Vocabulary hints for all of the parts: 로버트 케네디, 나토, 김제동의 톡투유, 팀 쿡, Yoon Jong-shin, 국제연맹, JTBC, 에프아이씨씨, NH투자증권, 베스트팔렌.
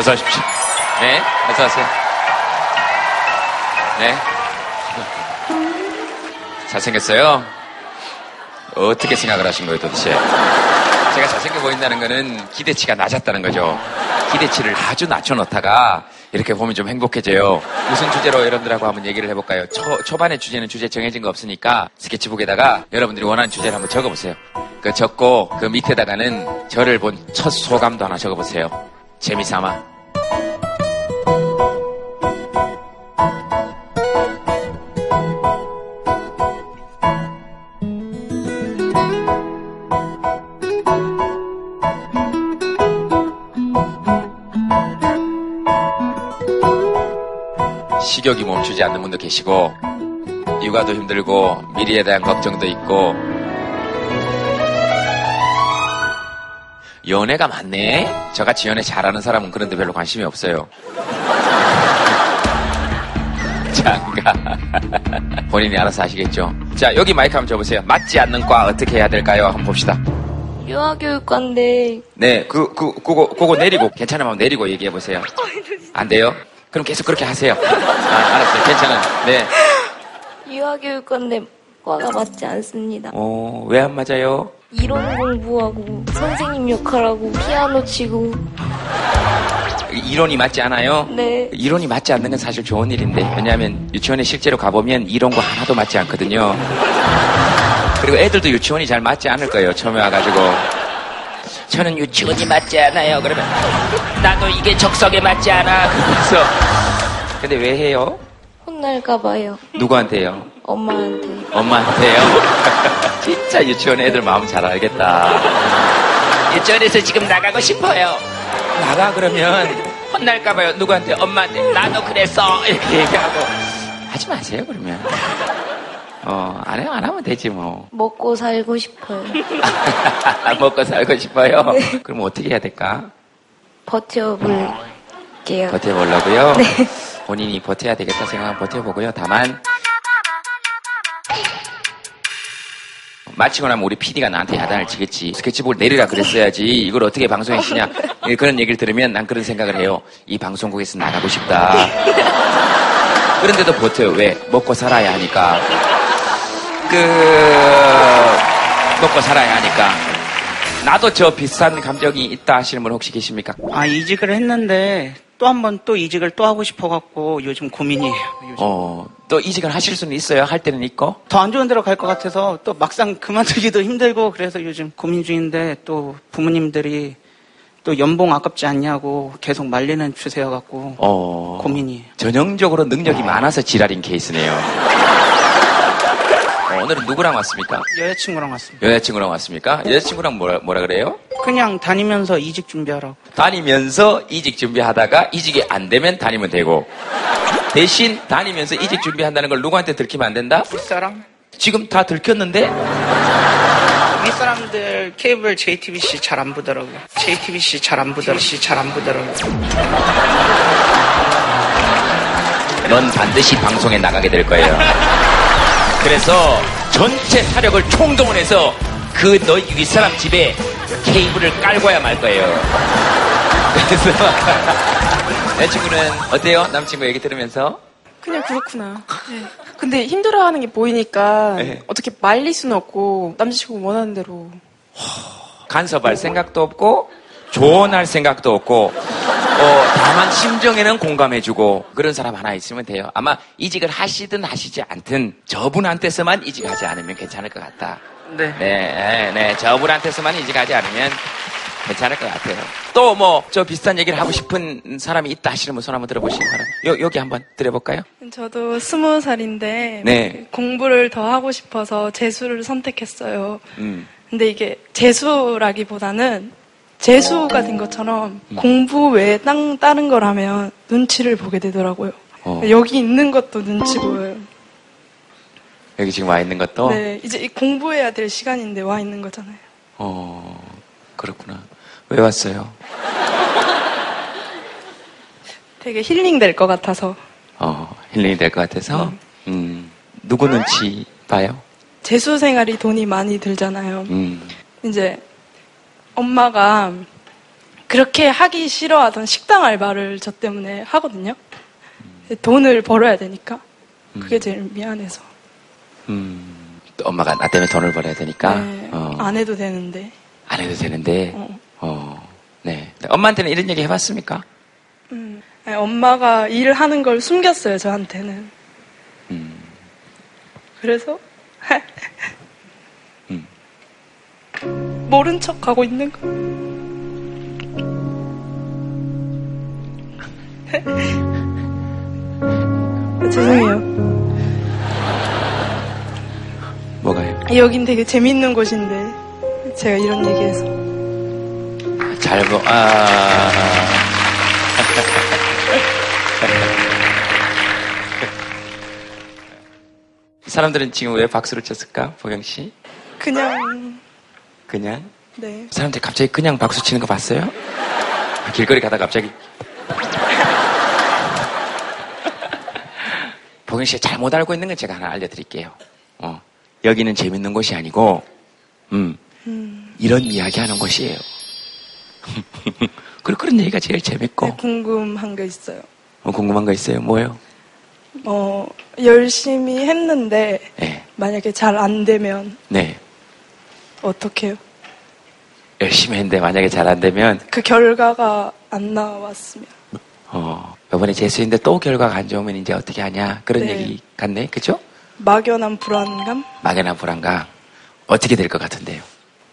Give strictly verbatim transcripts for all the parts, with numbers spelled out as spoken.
어서오십시오. 네, 어서오세요. 네. 잘생겼어요? 어떻게 생각을 하신 거예요, 도대체? 제가 잘생겨 보인다는 거는 기대치가 낮았다는 거죠. 기대치를 아주 낮춰놓다가 이렇게 보면 좀 행복해져요. 무슨 주제로 여러분들하고 한번 얘기를 해볼까요? 초, 초반에 주제는 주제 정해진 거 없으니까 스케치북에다가 여러분들이 원하는 주제를 한번 적어보세요. 그 적고 그 밑에다가는 저를 본 첫 소감도 하나 적어보세요. 재미삼아. 식욕이 멈추지 않는 분도 계시고, 육아도 힘들고, 미래에 대한 걱정도 있고, 연애가 많네? 저같이 연애 잘하는 사람은 그런데 별로 관심이 없어요. 장가. 본인이 알아서 하시겠죠. 자, 여기 마이크 한번 줘보세요. 맞지 않는 과 어떻게 해야 될까요? 한번 봅시다. 유아교육과인데. 네, 그, 그, 그거, 그거 내리고, 괜찮으면 내리고 얘기해보세요. 안 돼요? 그럼 계속 그렇게 하세요. 아, 알았어요. 괜찮아요. 네. 유아교육과인데 과가 맞지 않습니다. 어, 왜 안 맞아요? 이론 공부하고 선생님 역할하고 피아노 치고. 이론이 맞지 않아요? 네. 이론이 맞지 않는 건 사실 좋은 일인데, 왜냐하면 유치원에 실제로 가보면 이론과 하나도 맞지 않거든요. 그리고 애들도 유치원이 잘 맞지 않을 거예요. 처음에 와가지고. 저는 유치원이 맞지 않아요. 그러면 나도 이게 적성에 맞지 않아. 그래서 근데 왜 해요? 혼날까 봐요. 누구한테요? 엄마한테. 엄마한테요? 진짜 유치원 애들 마음 잘 알겠다. 유치원에서 지금 나가고 싶어요. 나가 그러면 혼날까 봐요. 누구한테? 엄마한테. 나도 그랬어. 이렇게 얘기하고. 하지 마세요 그러면. 어, 안, 해, 안 하면 되지 뭐. 먹고 살고 싶어요. 먹고 살고 싶어요? 네. 그럼 어떻게 해야 될까? 버텨볼게요. 버텨보려고요? 네. 본인이 버텨야 되겠다 생각하면 버텨보고요. 다만 마치고 나면 우리 피디가 나한테 야단을 치겠지. 스케치북을 내리라 그랬어야지. 이걸 어떻게 방송에 쓰냐. 그런 얘기를 들으면 난 그런 생각을 해요. 이 방송국에서 나가고 싶다. 그런데도 버텨요. 왜? 먹고 살아야 하니까. 그 먹고 살아야 하니까. 나도 저 비슷한 감정이 있다 하시는 분 혹시 계십니까? 아, 이직을 했는데 또 한 번 또 이직을 또 하고 싶어갖고 요즘 고민이에요. 요즘. 어, 또 이직을 하실 수는 있어요? 할 때는 있고? 더 안 좋은 데로 갈 것 같아서 또 막상 그만두기도 힘들고 그래서 요즘 고민 중인데, 또 부모님들이 또 연봉 아깝지 않냐고 계속 말리는 주세여갖고 어, 고민이에요. 전형적으로 능력이 어. 많아서 지랄인 케이스네요. 오늘은 누구랑 왔습니까? 여자친구랑 왔습니다. 여자친구랑 왔습니까? 여자친구랑 뭐라, 뭐라 그래요? 그냥 다니면서 이직 준비하라고. 다니면서 이직 준비하다가 이직이 안 되면 다니면 되고. 대신 다니면서 이직 준비한다는 걸 누구한테 들키면 안 된다? 윗사람? 지금 다 들켰는데? 윗사람들 케이블 제이티비씨 잘 안 보더라고요. 제이티비씨 잘 안 보더라고요. 제이티비씨 잘 안 보더라고요. 넌 반드시 방송에 나가게 될 거예요. 그래서 전체 사력을 총동원해서 그 너희 윗사람 집에 케이블을 깔고야 말 거예요. 그래서 내 친구는 어때요? 남친구 얘기 들으면서? 그냥 그렇구나. 네. 근데 힘들어하는 게 보이니까 네. 어떻게 말릴 수는 없고 남자친구 원하는 대로. 간섭할 생각도 없고 조언할 생각도 없고 어, 다만 심정에는 공감해주고 그런 사람 하나 있으면 돼요. 아마 이직을 하시든 하시지 않든 저분한테서만 이직하지 않으면 괜찮을 것 같다. 네. 네, 네, 네. 저분한테서만 이직하지 않으면 괜찮을 것 같아요. 또 뭐 저 비슷한 얘기를 하고 싶은 사람이 있다 하시는 분 손 한번 들어보시기 바랍니다. 여기 한번 드려볼까요? 저도 스무 살인데 네. 공부를 더 하고 싶어서 재수를 선택했어요. 음. 근데 이게 재수라기보다는 재수가 된 것처럼 음. 공부 외에 땅, 다른 걸 하면 눈치를 보게 되더라고요. 어. 여기 있는 것도 눈치 보여요. 여기 지금 와 있는 것도? 네. 이제 공부해야 될 시간인데 와 있는 거잖아요. 어, 그렇구나. 왜 왔어요? 되게 힐링 될 것 같아서. 어, 힐링이 될 것 같아서? 음. 음. 누구 눈치 봐요? 재수 생활이 돈이 많이 들잖아요. 음. 이제 엄마가 그렇게 하기 싫어하던 식당 알바를 저 때문에 하거든요. 돈을 벌어야 되니까. 그게 제일 미안해서. 음, 엄마가 나 때문에 돈을 벌어야 되니까. 네, 어. 안 해도 되는데. 안 해도 되는데. 어. 어. 네. 엄마한테는 이런 얘기 해봤습니까? 음, 아니, 엄마가 일을 하는 걸 숨겼어요, 저한테는. 음. 그래서 음. 모른 척 하고 있는 거. 죄송해요. 뭐가요? 여긴 되게 재밌는 곳인데 제가 이런 얘기해서. 잘 보, 아. 사람들은 지금 왜 박수를 쳤을까, 보경 씨? 그냥. 그냥? 네. 사람들이 갑자기 그냥 박수 치는 거 봤어요? 길거리 가다가 갑자기. 보경 씨 잘못 알고 있는 건 제가 하나 알려드릴게요. 어. 여기는 재밌는 곳이 아니고, 음. 음. 이런 이야기 하는 곳이에요. 그리고 그런 얘기가 제일 재밌고. 네, 궁금한 게 있어요. 어, 궁금한 거 있어요? 뭐요? 어, 열심히 했는데, 네. 만약에 잘 안 되면, 네. 어떡해요? 열심히 했는데, 만약에 잘 안 되면, 그 결과가 안 나왔으면. 어, 이번에 재수인데 또 결과가 안 좋으면 이제 어떻게 하냐? 그런 네. 얘기 같네? 그죠? 막연한 불안감? 막연한 불안감. 어떻게 될 것 같은데요?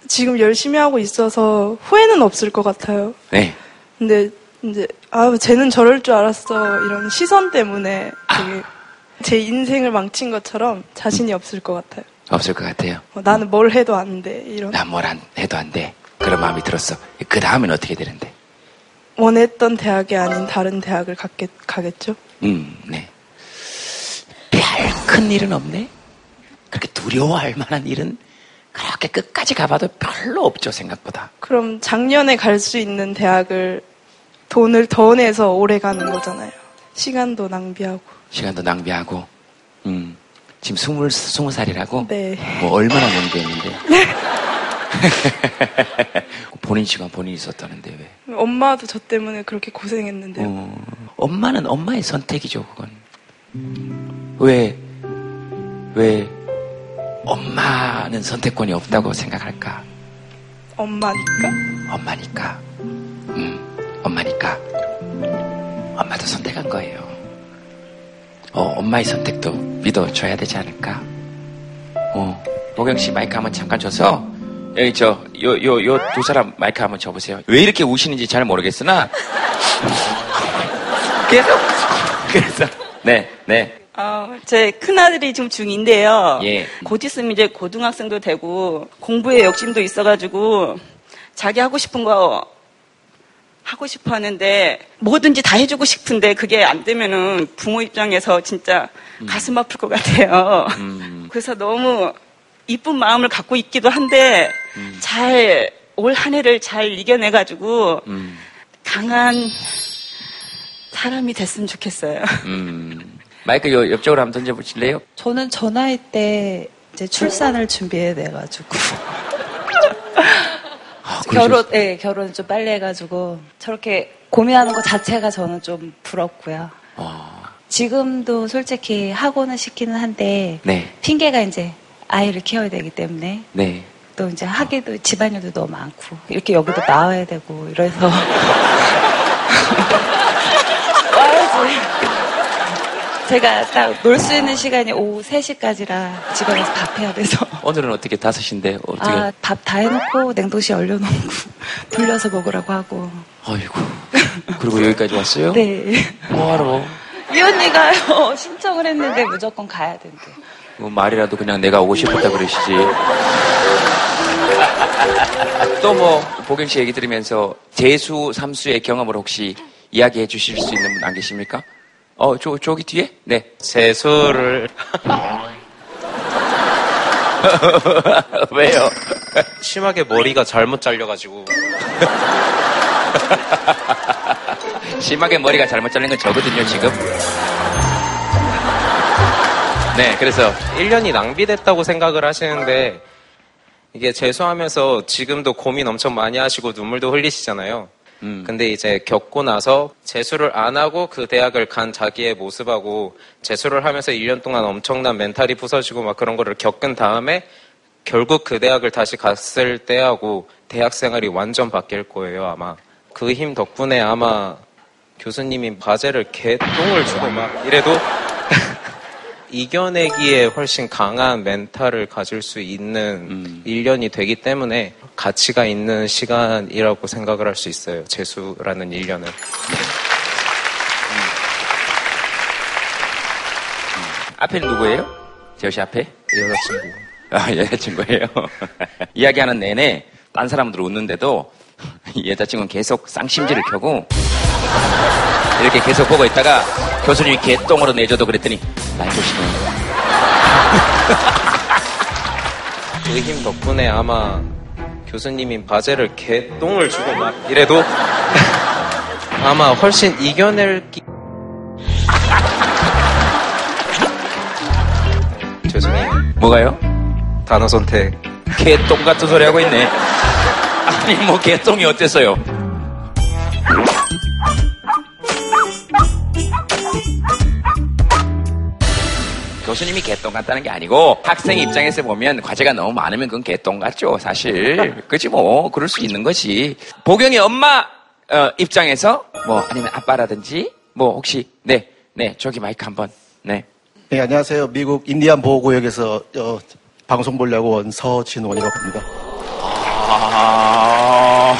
지금 열심히 하고 있어서 후회는 없을 것 같아요. 네. 근데 이제 아, 쟤는 저럴 줄 알았어. 이런 시선 때문에 되게 아. 제 인생을 망친 것처럼 자신이 음. 없을 것 같아요. 없을 것 같아요. 어, 나는 뭘 해도 안 돼. 이런. 난 뭘 안 해도 안 돼. 그런 마음이 들었어. 그 다음엔 어떻게 되는데? 원했던 대학이 아닌 다른 대학을 갔겠, 가겠죠? 음, 네. 별 큰 일은 없네? 그렇게 두려워할 만한 일은? 그렇게 끝까지 가봐도 별로 없죠, 생각보다. 그럼 작년에 갈 수 있는 대학을 돈을 더 내서 오래 가는 거잖아요. 시간도 낭비하고. 시간도 낭비하고. 음. 지금 스물, 스무 살이라고? 네. 뭐 얼마나 낭비했는데. 네. 본인 시간 본인이 썼다는데 왜? 엄마도 저 때문에 그렇게 고생했는데요. 어, 엄마는 엄마의 선택이죠, 그건. 왜, 왜, 엄마는 선택권이 없다고 생각할까? 엄마니까? 엄마니까. 음, 엄마니까. 엄마도 선택한 거예요. 어, 엄마의 선택도 믿어줘야 되지 않을까? 어, 보경 씨 마이크 한번 잠깐 줘서, 여기 저, 요, 요, 요 두 사람 마이크 한번 줘보세요. 왜 이렇게 우시는지 잘 모르겠으나, 계속, 그래서, 네, 네. 어, 제 큰아들이 지금 중인데요. 예. 곧 있으면 이제 고등학생도 되고, 공부에 욕심도 있어가지고, 자기 하고 싶은 거 하고 싶어 하는데, 뭐든지 다 해주고 싶은데, 그게 안 되면은 부모 입장에서 진짜 음. 가슴 아플 것 같아요. 음. 그래서 너무 이쁜 마음을 갖고 있기도 한데, 음. 잘, 올 한 해를 잘 이겨내가지고, 음. 강한 사람이 됐으면 좋겠어요. 음. 마이크 요, 옆쪽으로 한번 던져보실래요? 저는 저 나이 때 이제 출산을 준비해내가지고. 아, 결혼, 예, 네, 결혼을 좀 빨리 해가지고 저렇게 고민하는 것 자체가 저는 좀 부럽고요. 아. 지금도 솔직히 하고는 싶기는 한데, 네. 핑계가 이제 아이를 키워야 되기 때문에, 네. 또 이제 하기도 어. 집안일도 너무 많고, 이렇게 여기도 나와야 되고, 이래서. 제가 딱 놀 수 있는 시간이 오후 세 시까지라 집안에서 밥 해야 돼서. 오늘은 어떻게 다섯인데? 어떻게? 아, 밥 다 해놓고 냉동실에 얼려놓고 돌려서 먹으라고 하고. 아이고. 그리고 여기까지 왔어요? 네. 뭐하러? 이 언니가요, 신청을 했는데 무조건 가야 된대. 뭐 말이라도 그냥 내가 오고 싶었다 그러시지. 또 뭐, 보경 씨 얘기 들으면서 재수, 삼수의 경험을 혹시 이야기해 주실 수 있는 분 안 계십니까? 어, 저, 저기 뒤에? 네. 재수를. 왜요? 심하게 머리가 잘못 잘려가지고. 심하게 머리가 잘못 잘린 건 저거든요, 지금. 네, 그래서 일 년이 낭비됐다고 생각을 하시는데, 이게 재수하면서 지금도 고민 엄청 많이 하시고 눈물도 흘리시잖아요. 음. 근데 이제 겪고 나서 재수를 안 하고 그 대학을 간 자기의 모습하고 재수를 하면서 일 년 동안 엄청난 멘탈이 부서지고 막 그런 거를 겪은 다음에 결국 그 대학을 다시 갔을 때하고 대학 생활이 완전 바뀔 거예요, 아마. 그 힘 덕분에 아마 교수님이 과제를 개똥을 주고 막 이래도 이겨내기에 훨씬 강한 멘탈을 가질 수 있는 음. 일 년이 되기 때문에 가치가 있는 시간이라고 생각을 할 수 있어요. 재수라는 일 년은. 네. 음. 앞에는 누구예요? 재호 씨 앞에? 여자친구. 아, 여자친구예요? 이야기하는 내내 딴 사람들 웃는데도 여자친구는 계속 쌍심지를 켜고 이렇게 계속 보고 있다가 교수님이 개똥으로 내줘도 그랬더니 날 조심해. 그 힘 덕분에 아마 교수님이 바제를 개똥을 주고 막 이래도 아마 훨씬 이겨낼 기... 죄송해요. 뭐가요? 단어 선택. 개똥 같은 소리 하고 있네. 아니 뭐 개똥이 어땠어요? 교수님이 개똥 같다는 게 아니고 학생 입장에서 보면 과제가 너무 많으면 그건 개똥 같죠, 사실. 그치 뭐 그럴 수 있는 거지. 보경이 엄마 어, 입장에서 뭐 아니면 아빠라든지 뭐 혹시 네, 네 저기 마이크 한번. 네. 네 안녕하세요. 미국 인디안 보호구역에서 어, 방송 보려고 온 서진원이라고 합니다. 아,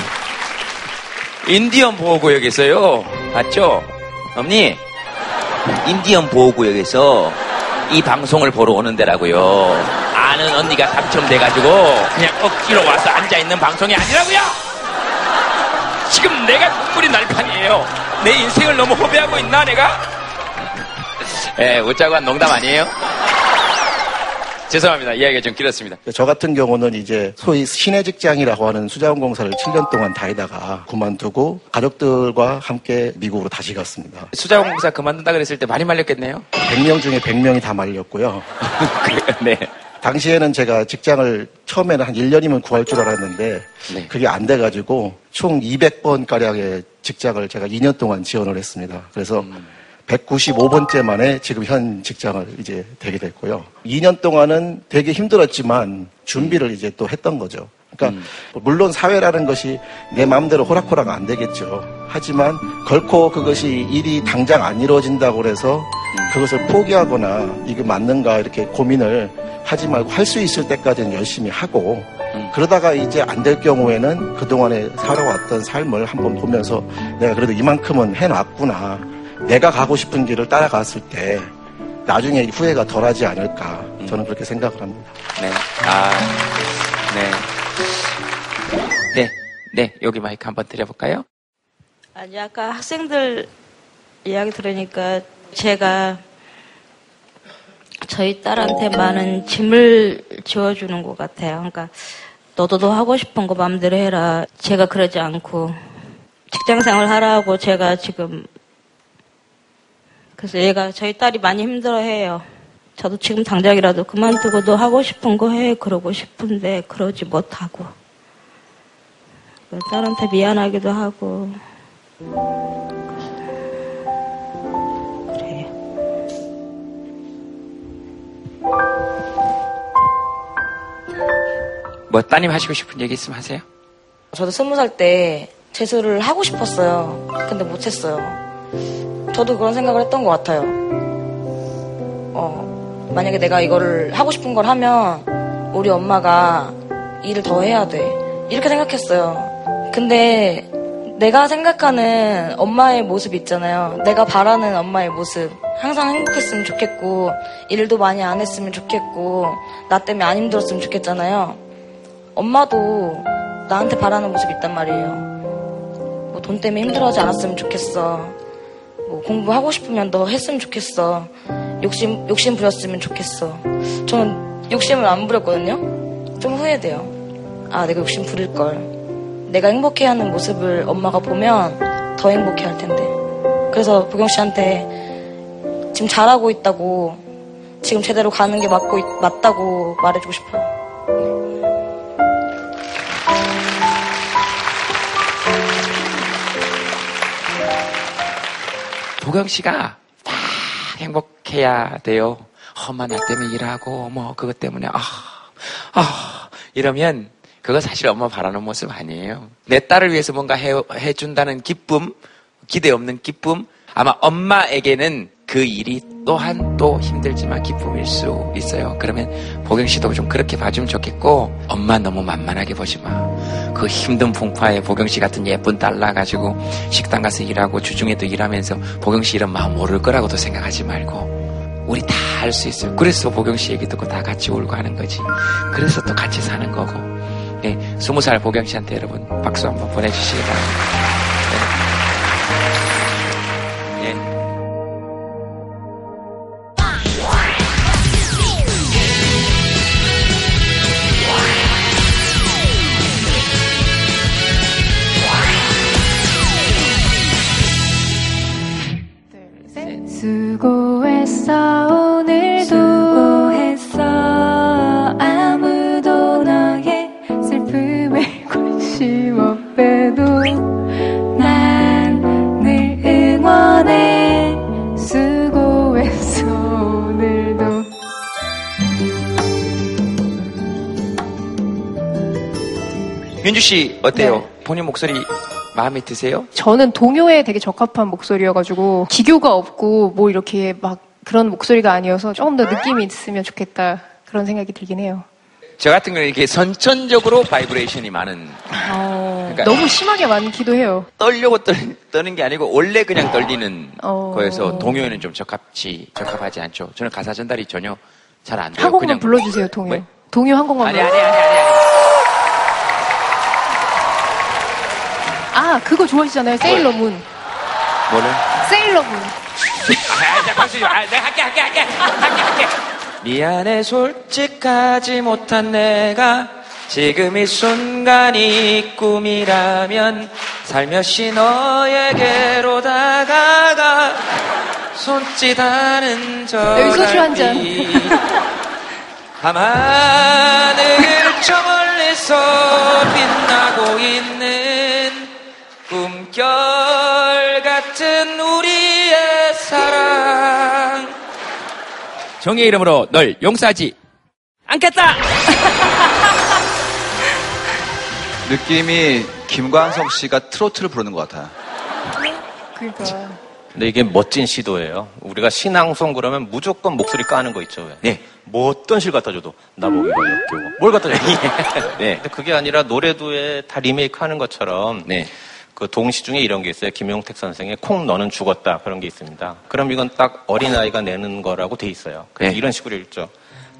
인디언 보호구역에서요. 봤죠? 어머니 인디언 보호구역에서 이 방송을 보러 오는 데라고요. 아는 언니가 당첨돼가지고 그냥 억지로 와서 앉아있는 방송이 아니라고요. 지금 내가 국물이 날 판이에요. 내 인생을 너무 허비하고 있나 내가? 예, 웃자고 한 농담 아니에요? 죄송합니다. 이야기가 좀 길었습니다. 저 같은 경우는 이제 소위 신의 직장이라고 하는 수자원공사를 칠 년 동안 다니다가 그만두고 가족들과 함께 미국으로 다시 갔습니다. 수자원공사 그만둔다 그랬을 때 많이 말렸겠네요? 백 명 중에 백 명이 다 말렸고요. 네. 당시에는 제가 직장을 처음에는 한 일 년이면 구할 줄 알았는데 네. 그게 안 돼가지고 총 이백 번가량의 직장을 제가 이 년 동안 지원을 했습니다. 그래서 음. 백구십오 번째 만에 지금 현 직장을 이제 되게 됐고요. 이 년 동안은 되게 힘들었지만 준비를 이제 또 했던 거죠. 그러니까 음. 물론 사회라는 것이 내 마음대로 호락호락 안 되겠죠. 하지만 결코 그것이 일이 당장 안 이루어진다고 해서 그것을 포기하거나 이게 맞는가 이렇게 고민을 하지 말고 할 수 있을 때까지는 열심히 하고 음. 그러다가 이제 안 될 경우에는 그동안에 살아왔던 삶을 한번 보면서 내가 그래도 이만큼은 해놨구나. 내가 가고 싶은 길을 따라갔을 때 나중에 후회가 덜하지 않을까 저는 그렇게 생각을 합니다. 네, 아, 네, 네, 네 여기 마이크 한번 드려볼까요? 아니 아까 학생들 이야기 들으니까 제가 저희 딸한테 많은 짐을 지워주는 것 같아요. 그러니까 너도 하고 싶은 거 마음대로 해라. 제가 그러지 않고 직장생활 하라고 제가 지금. 그래서 얘가 저희 딸이 많이 힘들어해요. 저도 지금 당장이라도 그만두고 너 하고 싶은 거 해 그러고 싶은데 그러지 못하고 딸한테 미안하기도 하고 그래요. 뭐 따님 하시고 싶은 얘기 있으면 하세요. 저도 스무 살 때 재수를 하고 싶었어요. 근데 못했어요. 저도 그런 생각을 했던 것 같아요. 어, 만약에 내가 이거를 하고 싶은 걸 하면 우리 엄마가 일을 더 해야 돼. 이렇게 생각했어요. 근데 내가 생각하는 엄마의 모습 있잖아요. 내가 바라는 엄마의 모습. 항상 행복했으면 좋겠고 일도 많이 안 했으면 좋겠고 나 때문에 안 힘들었으면 좋겠잖아요. 엄마도 나한테 바라는 모습이 있단 말이에요. 뭐 돈 때문에 힘들어하지 않았으면 좋겠어. 뭐 공부하고 싶으면 너 했으면 좋겠어. 욕심, 욕심 부렸으면 좋겠어. 저는 욕심을 안 부렸거든요. 좀 후회돼요. 아, 내가 욕심 부릴걸. 내가 행복해하는 모습을 엄마가 보면 더 행복해할 텐데. 그래서 보경 씨한테 지금 잘하고 있다고, 지금 제대로 가는 게 맞고 있, 맞다고 말해주고 싶어요. 도경씨가 딱 행복해야 돼요. 엄마 나 때문에 일하고 뭐 그것 때문에 아, 아 이러면 그거 사실 엄마 바라는 모습 아니에요. 내 딸을 위해서 뭔가 해, 해준다는 기쁨, 기대 없는 기쁨, 아마 엄마에게는 그 일이 또한 또 힘들지만 기쁨일 수 있어요. 그러면 보경씨도 좀 그렇게 봐주면 좋겠고, 엄마 너무 만만하게 보지 마. 그 힘든 풍파에 보경씨 같은 예쁜 딸 낳아가지고 식당 가서 일하고 주중에도 일하면서 보경씨 이런 마음 모를 거라고도 생각하지 말고, 우리 다 할 수 있어요. 그래서 보경씨 얘기 듣고 다 같이 울고 하는 거지. 그래서 또 같이 사는 거고. 네, 스무 살 보경씨한테 여러분 박수 한번 보내주시기 바랍니다. 수고했어 오늘도 수고했어 아무도 너의 슬픔에 관심 없대도 난 늘 응원해. 수고했어 오늘도. 윤주씨 어때요? 네. 본인 목소리 마음에 드세요? 저는 동요에 되게 적합한 목소리여가지고 기교가 없고 뭐 이렇게 막 그런 목소리가 아니어서 조금 더 느낌이 있으면 좋겠다 그런 생각이 들긴 해요. 저 같은 경우는 이렇게 선천적으로 바이브레이션이 많은. 어... 그러니까 너무 심하게 많기도 해요. 떨려고 떨, 떠는 게 아니고 원래 그냥 떨리는 어... 거에서 동요에는 좀 적합지, 적합하지 않죠. 저는 가사 전달이 전혀 잘 안 돼요. 한 곡만 불러주세요, 동요. 뭐? 동요 한 곡만. 아니, 아니, 아니, 아니. 아, 그거 좋아하시잖아요. 세일러문. 뭐를? 세일러문. 아, 내가 할게, 할게, 할게. 할게, 할게. 미안해, 솔직하지 못한 내가. 지금 이 순간이 꿈이라면 살며시 너에게로 다가가. 손짓하는 저. 여기 소주 한 잔. 밤하늘 저 멀리서 빛나고 있는 꿈결 같은 우리의 사랑. 정의의 이름으로 널 용서하지 않겠다. 느낌이 김광석 씨가 트로트를 부르는 것 같아요. 그러니까. 근데 이게 멋진 시도예요. 우리가 신앙송 그러면 무조건 목소리 까는 거 있죠. 네. 뭐 어떤 실 갖다 줘도 나보기가 역겨워. 뭘 갖다 줘도. 네. 근데 그게 아니라 노래도에 다 리메이크하는 것처럼. 네. 그 동시 중에 이런 게 있어요. 김용택 선생의 콩 너는 죽었다 그런 게 있습니다. 그럼 이건 딱 어린아이가 내는 거라고 돼 있어요. 그래서 네. 이런 식으로 읽죠.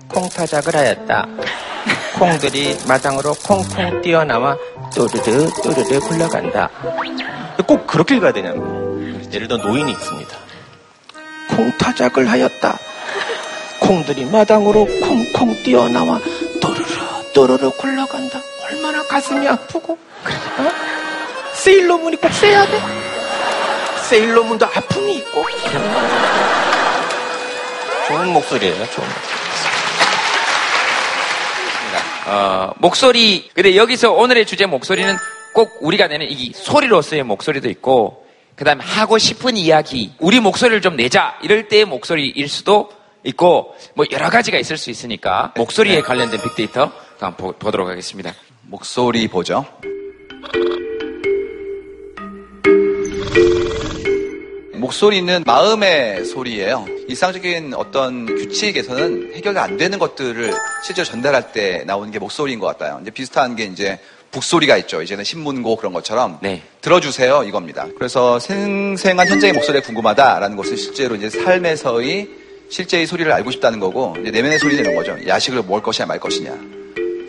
콩 타작을 하였다. 콩들이 마당으로 콩콩 뛰어나와 또르르 또르르 굴러간다. 꼭 그렇게 읽어야 되냐고. 예를 들어 노인이 있습니다. 콩 타작을 하였다. 콩들이 마당으로 콩콩 뛰어나와 또르르 또르르 굴러간다. 얼마나 가슴이 아프고. 어? 세일러문이 꼭 세야 돼? 세일러문도 아픔이 있고. 좋은 목소리예요, 좋은 목소리. 어, 목소리. 근데 여기서 오늘의 주제 목소리는 꼭 우리가 내는 이 소리로서의 목소리도 있고, 그 다음에 하고 싶은 이야기, 우리 목소리를 좀 내자, 이럴 때의 목소리일 수도 있고, 뭐 여러 가지가 있을 수 있으니까, 목소리에 관련된 빅데이터 한번 보도록 하겠습니다. 목소리 보죠. 목소리는 마음의 소리예요. 일상적인 어떤 규칙에서는 해결이 안 되는 것들을 실제로 전달할 때 나오는 게 목소리인 것 같아요. 이제 비슷한 게 이제 북소리가 있죠. 이제는 신문고 그런 것처럼. 네. 들어주세요 이겁니다. 그래서 생생한 현재의 목소리가 궁금하다라는 것을 실제로 이제 삶에서의 실제의 소리를 알고 싶다는 거고, 이제 내면의 소리 내는 거죠. 야식을 먹을 것이냐 말 것이냐.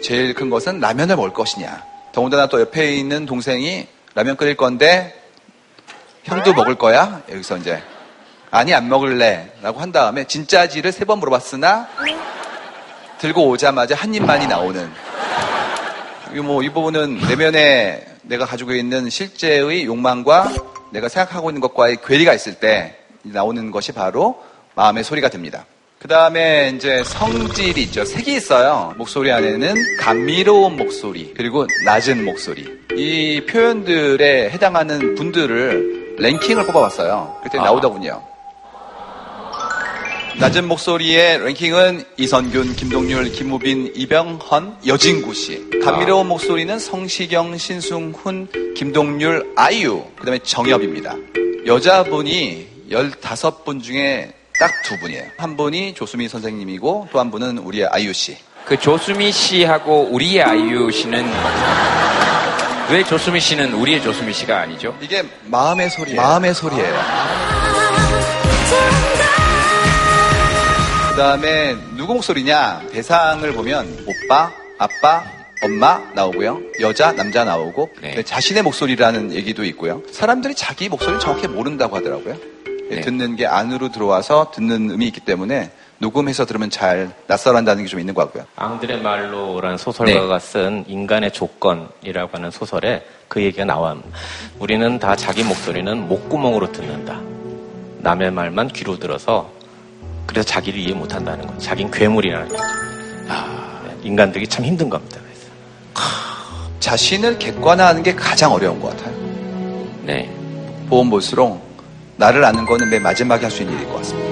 제일 큰 것은 라면을 먹을 것이냐. 더군다나 또 옆에 있는 동생이 라면 끓일 건데 형도 먹을 거야? 여기서 이제 아니 안 먹을래 라고 한 다음에 진짜지를 세 번 물어봤으나 들고 오자마자 한 입만이 나오는. 뭐 이 부분은 내면에 내가 가지고 있는 실제의 욕망과 내가 생각하고 있는 것과의 괴리가 있을 때 나오는 것이 바로 마음의 소리가 됩니다. 그 다음에 이제 성질이 있죠. 색이 있어요. 목소리 안에는 감미로운 목소리 그리고 낮은 목소리, 이 표현들에 해당하는 분들을 랭킹을 뽑아봤어요. 그때 아. 나오더군요. 낮은 목소리의 랭킹은 이선균, 김동률, 김우빈, 이병헌, 여진구 씨. 감미로운 목소리는 성시경, 신승훈, 김동률, 아이유, 그 다음에 정엽입니다. 여자분이 열다섯 분 중에 딱 두 분이에요. 한 분이 조수미 선생님이고 또 한 분은 우리의 아이유 씨. 그 조수미 씨하고 우리의 아이유 씨는 왜 조수미 씨는 우리의 조수미 씨가 아니죠? 이게 마음의 소리예요. 마음의 소리예요. 아. 그 다음에 누구 목소리냐 대상을 보면 오빠, 아빠, 엄마 나오고요. 여자, 남자 나오고 네. 자신의 목소리라는 얘기도 있고요. 사람들이 자기 목소리를 정확히 모른다고 하더라고요. 네. 듣는 게 안으로 들어와서 듣는 음이 있기 때문에 녹음해서 들으면 잘 낯설한다는 게 좀 있는 것 같고요. 앙드레 말로라는 소설가가 네. 쓴 인간의 조건이라고 하는 소설에 그 얘기가 나와요. 우리는 다 자기 목소리는 목구멍으로 듣는다. 남의 말만 귀로 들어서 그래서 자기를 이해 못한다는 거예요. 자긴 괴물이라는 거죠. 아... 인간들이 참 힘든 겁니다. 그래서. 아... 자신을 객관화하는 게 가장 어려운 것 같아요. 네. 보면 볼수록 나를 아는 거는 맨 마지막에 할 수 있는 일일 것 같습니다.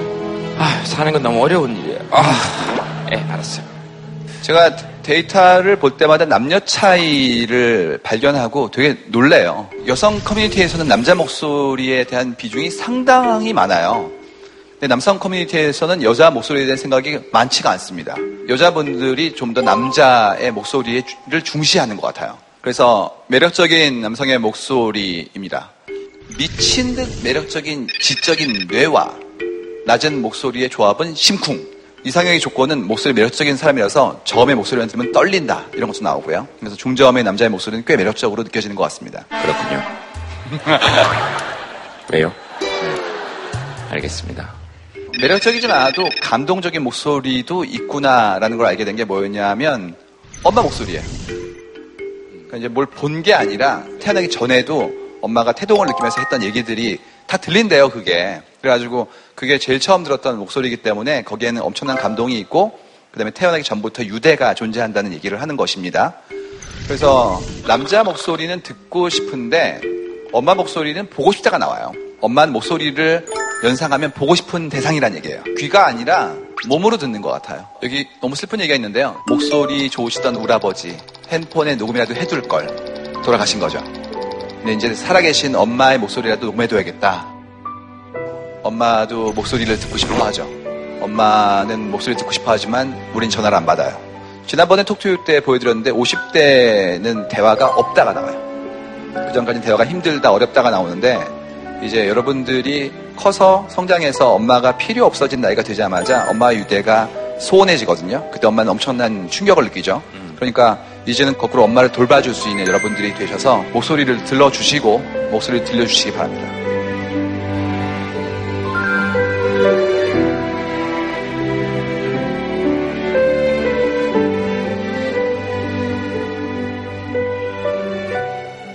아, 사는 건 너무 어려운 일이에요. 아, 네, 알았어요. 제가 데이터를 볼 때마다 남녀 차이를 발견하고 되게 놀래요. 여성 커뮤니티에서는 남자 목소리에 대한 비중이 상당히 많아요. 근데 남성 커뮤니티에서는 여자 목소리에 대한 생각이 많지가 않습니다. 여자분들이 좀 더 남자의 목소리를 중시하는 것 같아요. 그래서 매력적인 남성의 목소리입니다. 미친 듯 매력적인 지적인 뇌와 낮은 목소리의 조합은 심쿵. 이상형의 조건은 목소리 매력적인 사람이라서 저음의 목소리만 들으면 떨린다. 이런 것도 나오고요. 그래서 중저음의 남자의 목소리는 꽤 매력적으로 느껴지는 것 같습니다. 그렇군요. 왜요? 네. 알겠습니다. 매력적이진 않아도 감동적인 목소리도 있구나라는 걸 알게 된 게 뭐였냐면 엄마 목소리예요. 그러니까 이제 뭘 본 게 아니라 태어나기 전에도 엄마가 태동을 느끼면서 했던 얘기들이 다 들린대요, 그게. 그래가지고 그게 제일 처음 들었던 목소리이기 때문에 거기에는 엄청난 감동이 있고 그다음에 태어나기 전부터 유대가 존재한다는 얘기를 하는 것입니다. 그래서 남자 목소리는 듣고 싶은데 엄마 목소리는 보고 싶다가 나와요. 엄마는 목소리를 연상하면 보고 싶은 대상이란 얘기예요. 귀가 아니라 몸으로 듣는 것 같아요. 여기 너무 슬픈 얘기가 있는데요. 목소리 좋으시던 우라버지 핸폰에 녹음이라도 해둘 걸 돌아가신 거죠. 근데 이제 살아계신 엄마의 목소리라도 녹음해둬야겠다. 엄마도 목소리를 듣고 싶어 하죠. 엄마는 목소리를 듣고 싶어 하지만 우린 전화를 안 받아요. 지난번에 톡투유 때 보여드렸는데 오십 대는 대화가 없다가 나와요. 그전까지는 대화가 힘들다 어렵다가 나오는데 이제 여러분들이 커서 성장해서 엄마가 필요 없어진 나이가 되자마자 엄마의 유대가 소원해지거든요. 그때 엄마는 엄청난 충격을 느끼죠. 그러니까 이제는 거꾸로 엄마를 돌봐줄 수 있는 여러분들이 되셔서 목소리를 들러주시고 목소리를 들려주시기 바랍니다.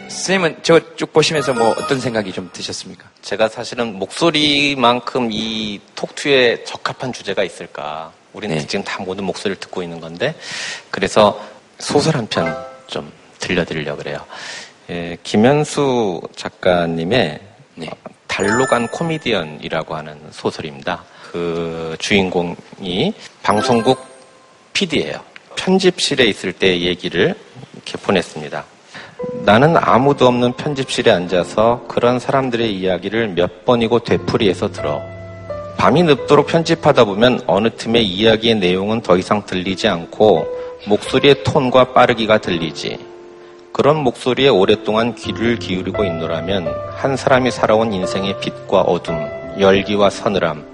선생님은 저거 쭉 보시면서 뭐 어떤 생각이 좀 드셨습니까? 제가 사실은 목소리만큼 이 톡투에 적합한 주제가 있을까. 우리는 네. 지금 다 모든 목소리를 듣고 있는 건데 그래서 소설 한 편 좀 들려드리려고 그래요. 예, 김현수 작가님의 네. 달로 간 코미디언이라고 하는 소설입니다. 그 주인공이 방송국 피디예요. 편집실에 있을 때 얘기를 이렇게 보냈습니다. 나는 아무도 없는 편집실에 앉아서 그런 사람들의 이야기를 몇 번이고 되풀이해서 들어. 밤이 늦도록 편집하다 보면 어느 틈에 이야기의 내용은 더 이상 들리지 않고 목소리의 톤과 빠르기가 들리지. 그런 목소리에 오랫동안 귀를 기울이고 있노라면 한 사람이 살아온 인생의 빛과 어둠, 열기와 서늘함,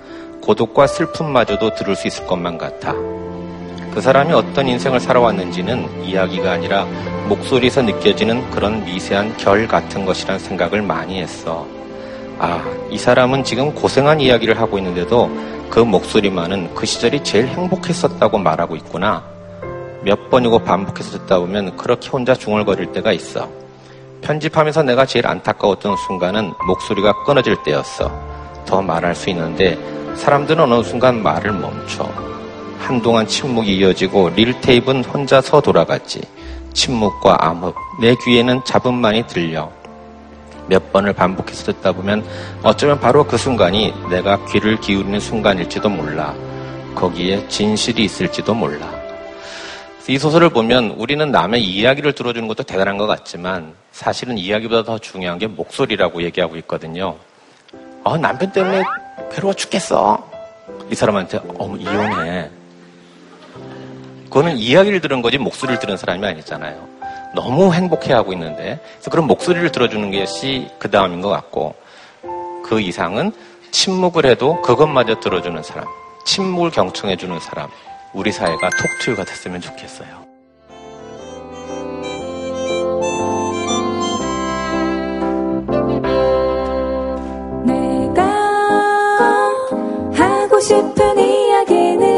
고독과 슬픔마저도 들을 수 있을 것만 같아. 그 사람이 어떤 인생을 살아왔는지는 이야기가 아니라 목소리에서 느껴지는 그런 미세한 결 같은 것이란 생각을 많이 했어. 아, 이 사람은 지금 고생한 이야기를 하고 있는데도 그 목소리만은 그 시절이 제일 행복했었다고 말하고 있구나. 몇 번이고 반복해서 듣다 보면 그렇게 혼자 중얼거릴 때가 있어. 편집하면서 내가 제일 안타까웠던 순간은 목소리가 끊어질 때였어. 더 말할 수 있는데 사람들은 어느 순간 말을 멈춰. 한동안 침묵이 이어지고 릴테이프는 혼자서 돌아갔지. 침묵과 암흑, 내 귀에는 잡음만이 들려. 몇 번을 반복해서 듣다 보면 어쩌면 바로 그 순간이 내가 귀를 기울이는 순간일지도 몰라. 거기에 진실이 있을지도 몰라. 이 소설을 보면 우리는 남의 이야기를 들어주는 것도 대단한 것 같지만 사실은 이야기보다 더 중요한 게 목소리라고 얘기하고 있거든요. 어, 남편 때문에 괴로워 죽겠어. 이 사람한테 어머 이혼해. 그거는 이야기를 들은 거지 목소리를 들은 사람이 아니잖아요. 너무 행복해하고 있는데 그래서 그런 목소리를 들어주는 것이 그 다음인 것 같고 그 이상은 침묵을 해도 그것마저 들어주는 사람, 침묵을 경청해주는 사람, 우리 사회가 톡투유가 됐으면 좋겠어요. 내가 하고 싶은 이야기는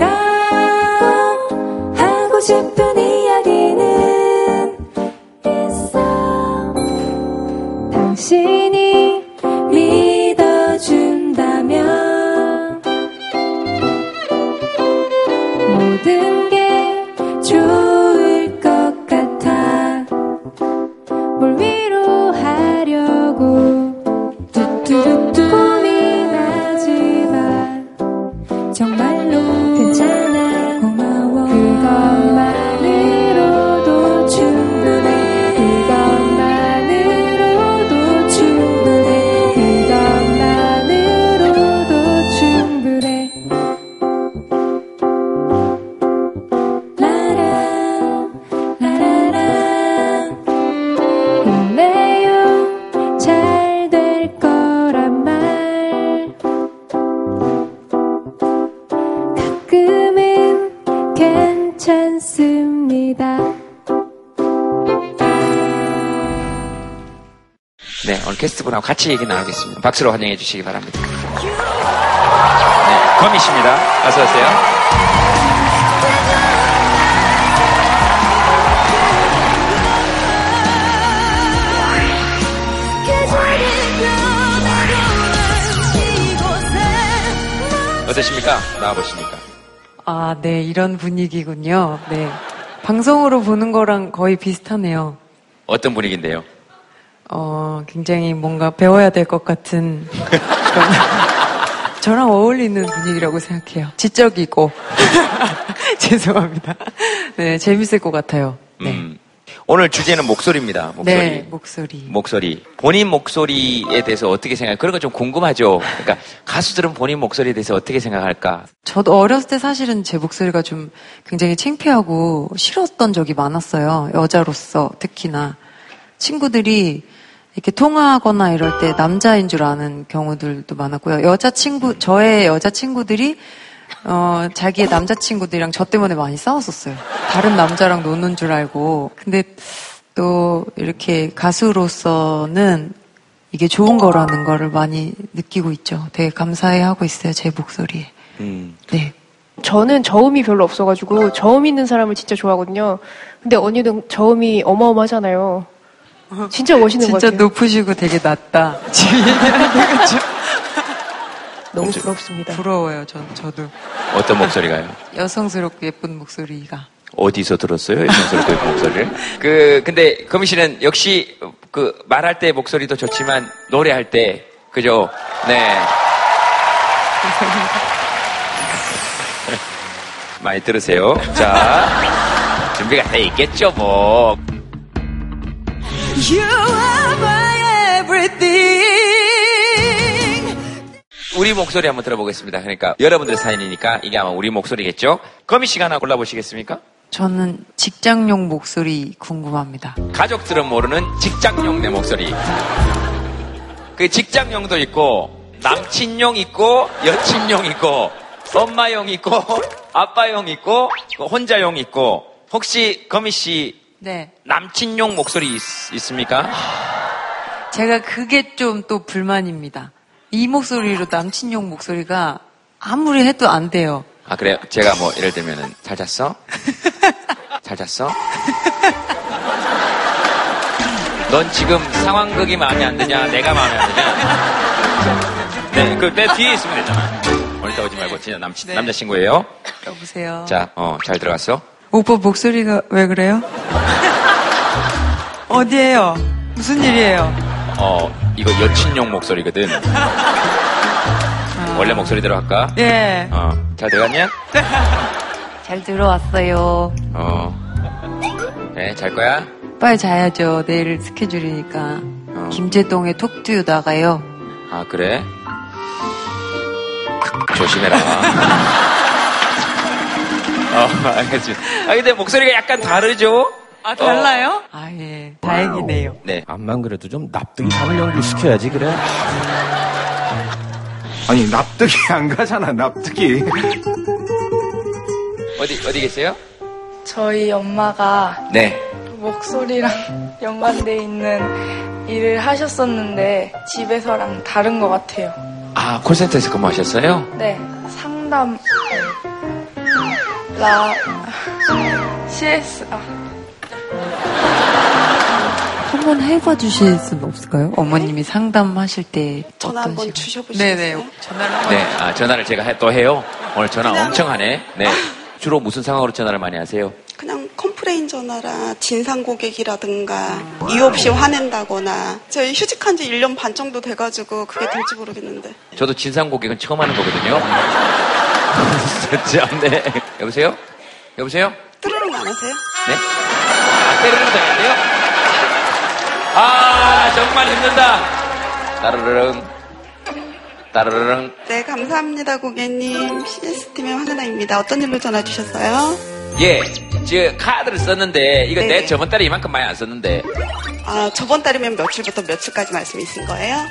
내가 하고 싶은 이야기는 있어. 당신이 믿어준다면 모든 게 좋을 것 같아. 뭘 위로하려고 뚜뚜뚜 고민하지 마. 정말로 괜찮아. 고마워. 그것만으로도 충분해. 그것만으로도 충분해. 그것만으로도 충분해. 라라 라라라 힘내요. 잘 될 거란 말. 가끔은 괜찮습니다. 네, 오늘 게스트분하고 같이 얘기 나누겠습니다. 박수로 환영해 주시기 바랍니다. 네, 거미 씨입니다. 어서 오세요. 어떠십니까? 나와보십니까? 아, 네, 이런 분위기군요. 네. 방송으로 보는 거랑 거의 비슷하네요. 어떤 분위기인데요? 어, 굉장히 뭔가 배워야 될 것 같은 그런 저랑 어울리는 분위기라고 생각해요. 지적이고. 죄송합니다. 네, 재밌을 것 같아요. 네. 음, 오늘 주제는 목소리입니다. 목소리. 네, 목소리. 목소리. 본인 목소리에 대해서 어떻게 생각해요? 그런 거 좀 궁금하죠? 그러니까 가수들은 본인 목소리에 대해서 어떻게 생각할까? 저도 어렸을 때 사실은 제 목소리가 좀 굉장히 창피하고 싫었던 적이 많았어요. 여자로서 특히나. 친구들이 이렇게 통화하거나 이럴 때 남자인 줄 아는 경우들도 많았고요. 여자친구, 저의 여자친구들이, 어, 자기의 남자친구들이랑 저 때문에 많이 싸웠었어요. 다른 남자랑 노는 줄 알고. 근데 또 이렇게 가수로서는 이게 좋은 거라는 거를 많이 느끼고 있죠. 되게 감사해 하고 있어요. 제 목소리에. 음. 네. 저는 저음이 별로 없어가지고 저음 있는 사람을 진짜 좋아하거든요. 근데 언니는 저음이 어마어마하잖아요. 진짜 멋있는 것 같아요. 진짜 높으시고 되게 낮다. 너무 부럽습니다. 부러워요, 전, 저도. 어떤 목소리가요? 여성스럽고 예쁜 목소리가. 어디서 들었어요? 여성스럽고 예쁜 목소리를? 그, 근데, 거미 씨는 역시, 그, 말할 때 목소리도 좋지만, 노래할 때, 그죠? 네. 많이 들으세요. 자, 준비가 다 있겠죠, 뭐. You are my everything. 우리 목소리 한번 들어보겠습니다. 그러니까 여러분들 사연이니까 이게 아마 우리 목소리겠죠? 거미 씨가 하나 골라보시겠습니까? 저는 직장용 목소리 궁금합니다. 가족들은 모르는 직장용 내 목소리. 그 직장용도 있고 남친용 있고 여친용 있고 엄마용 있고 아빠용 있고 혼자용 있고 혹시 거미 씨 네. 남친용 목소리 있, 있습니까? 제가 그게 좀 또 불만입니다. 이 목소리로 남친용 목소리가 아무리 해도 안 돼요. 아, 그래요? 제가 뭐, 예를 들면은, 잘 잤어? 잘 잤어? 넌 지금 상황극이 마음에 안 드냐? 내가 마음에 안 드냐? 네, 그, 내 뒤에 있으면 되잖아. 멀리다 오지 말고, 진짜 남친, 네. 남자친구예요? 여보세요. 자, 어, 잘 들어갔어? 오빠 목소리가 왜 그래요? 어디에요? 무슨 일이에요? 어, 이거 여친용 목소리거든. 어. 원래 목소리대로 할까? 예. 어, 잘 들어갔냐? 잘 들어왔어요. 어. 네, 잘 거야? 빨리 자야죠. 내일 스케줄이니까. 어. 김제동의 톡투유 나가요. 아, 그래? 조심해라. 어, 알겠지. 아, 근데 목소리가 약간 다르죠? 아, 달라요? 어. 아, 예. 다행이네요. 네. 암만 그래도 좀 납득이 사을 연결시켜야지, 그래? 아니, 납득이 안 가잖아, 납득이. 어디, 어디 계세요? 저희 엄마가. 네. 목소리랑 연관되어 있는 일을 하셨었는데, 집에서랑 다른 것 같아요. 아, 콜센터에서 근무하셨어요? 네. 상담, 라, 씨에스, 아. 한번 해봐 주실 수는 없을까요? 어머님이 상담하실 때. 전화 한번 주셔보시겠어요? 네네. 전화를 한번. 네, 아, 전화를 제가 해, 또 해요? 오늘 전화 그냥... 엄청 하네. 네. 주로 무슨 상황으로 전화를 많이 하세요? 그냥 컴플레인 전화라 진상 고객이라든가 이유 없이 화낸다거나. 저희 휴직한 지 일 년 반 정도 돼가지고 그게 될지 모르겠는데. 저도 진상 고객은 처음 하는 거거든요. 진짜. 네. 여보세요? 여보세요? 뚜루룽 안 하세요? 네? 아, 뚜루룽 안 하세요? 아, 정말 힘든다. 따르릉 따르릉. 네, 감사합니다 고객님. 씨에스팀의 황은아입니다. 어떤 일로 전화 주셨어요? 예, 지금 카드를 썼는데 이거. 네네. 내 저번 달에 이만큼 많이 안 썼는데. 아, 저번 달이면 며칠부터 며칠까지 말씀이신 거예요?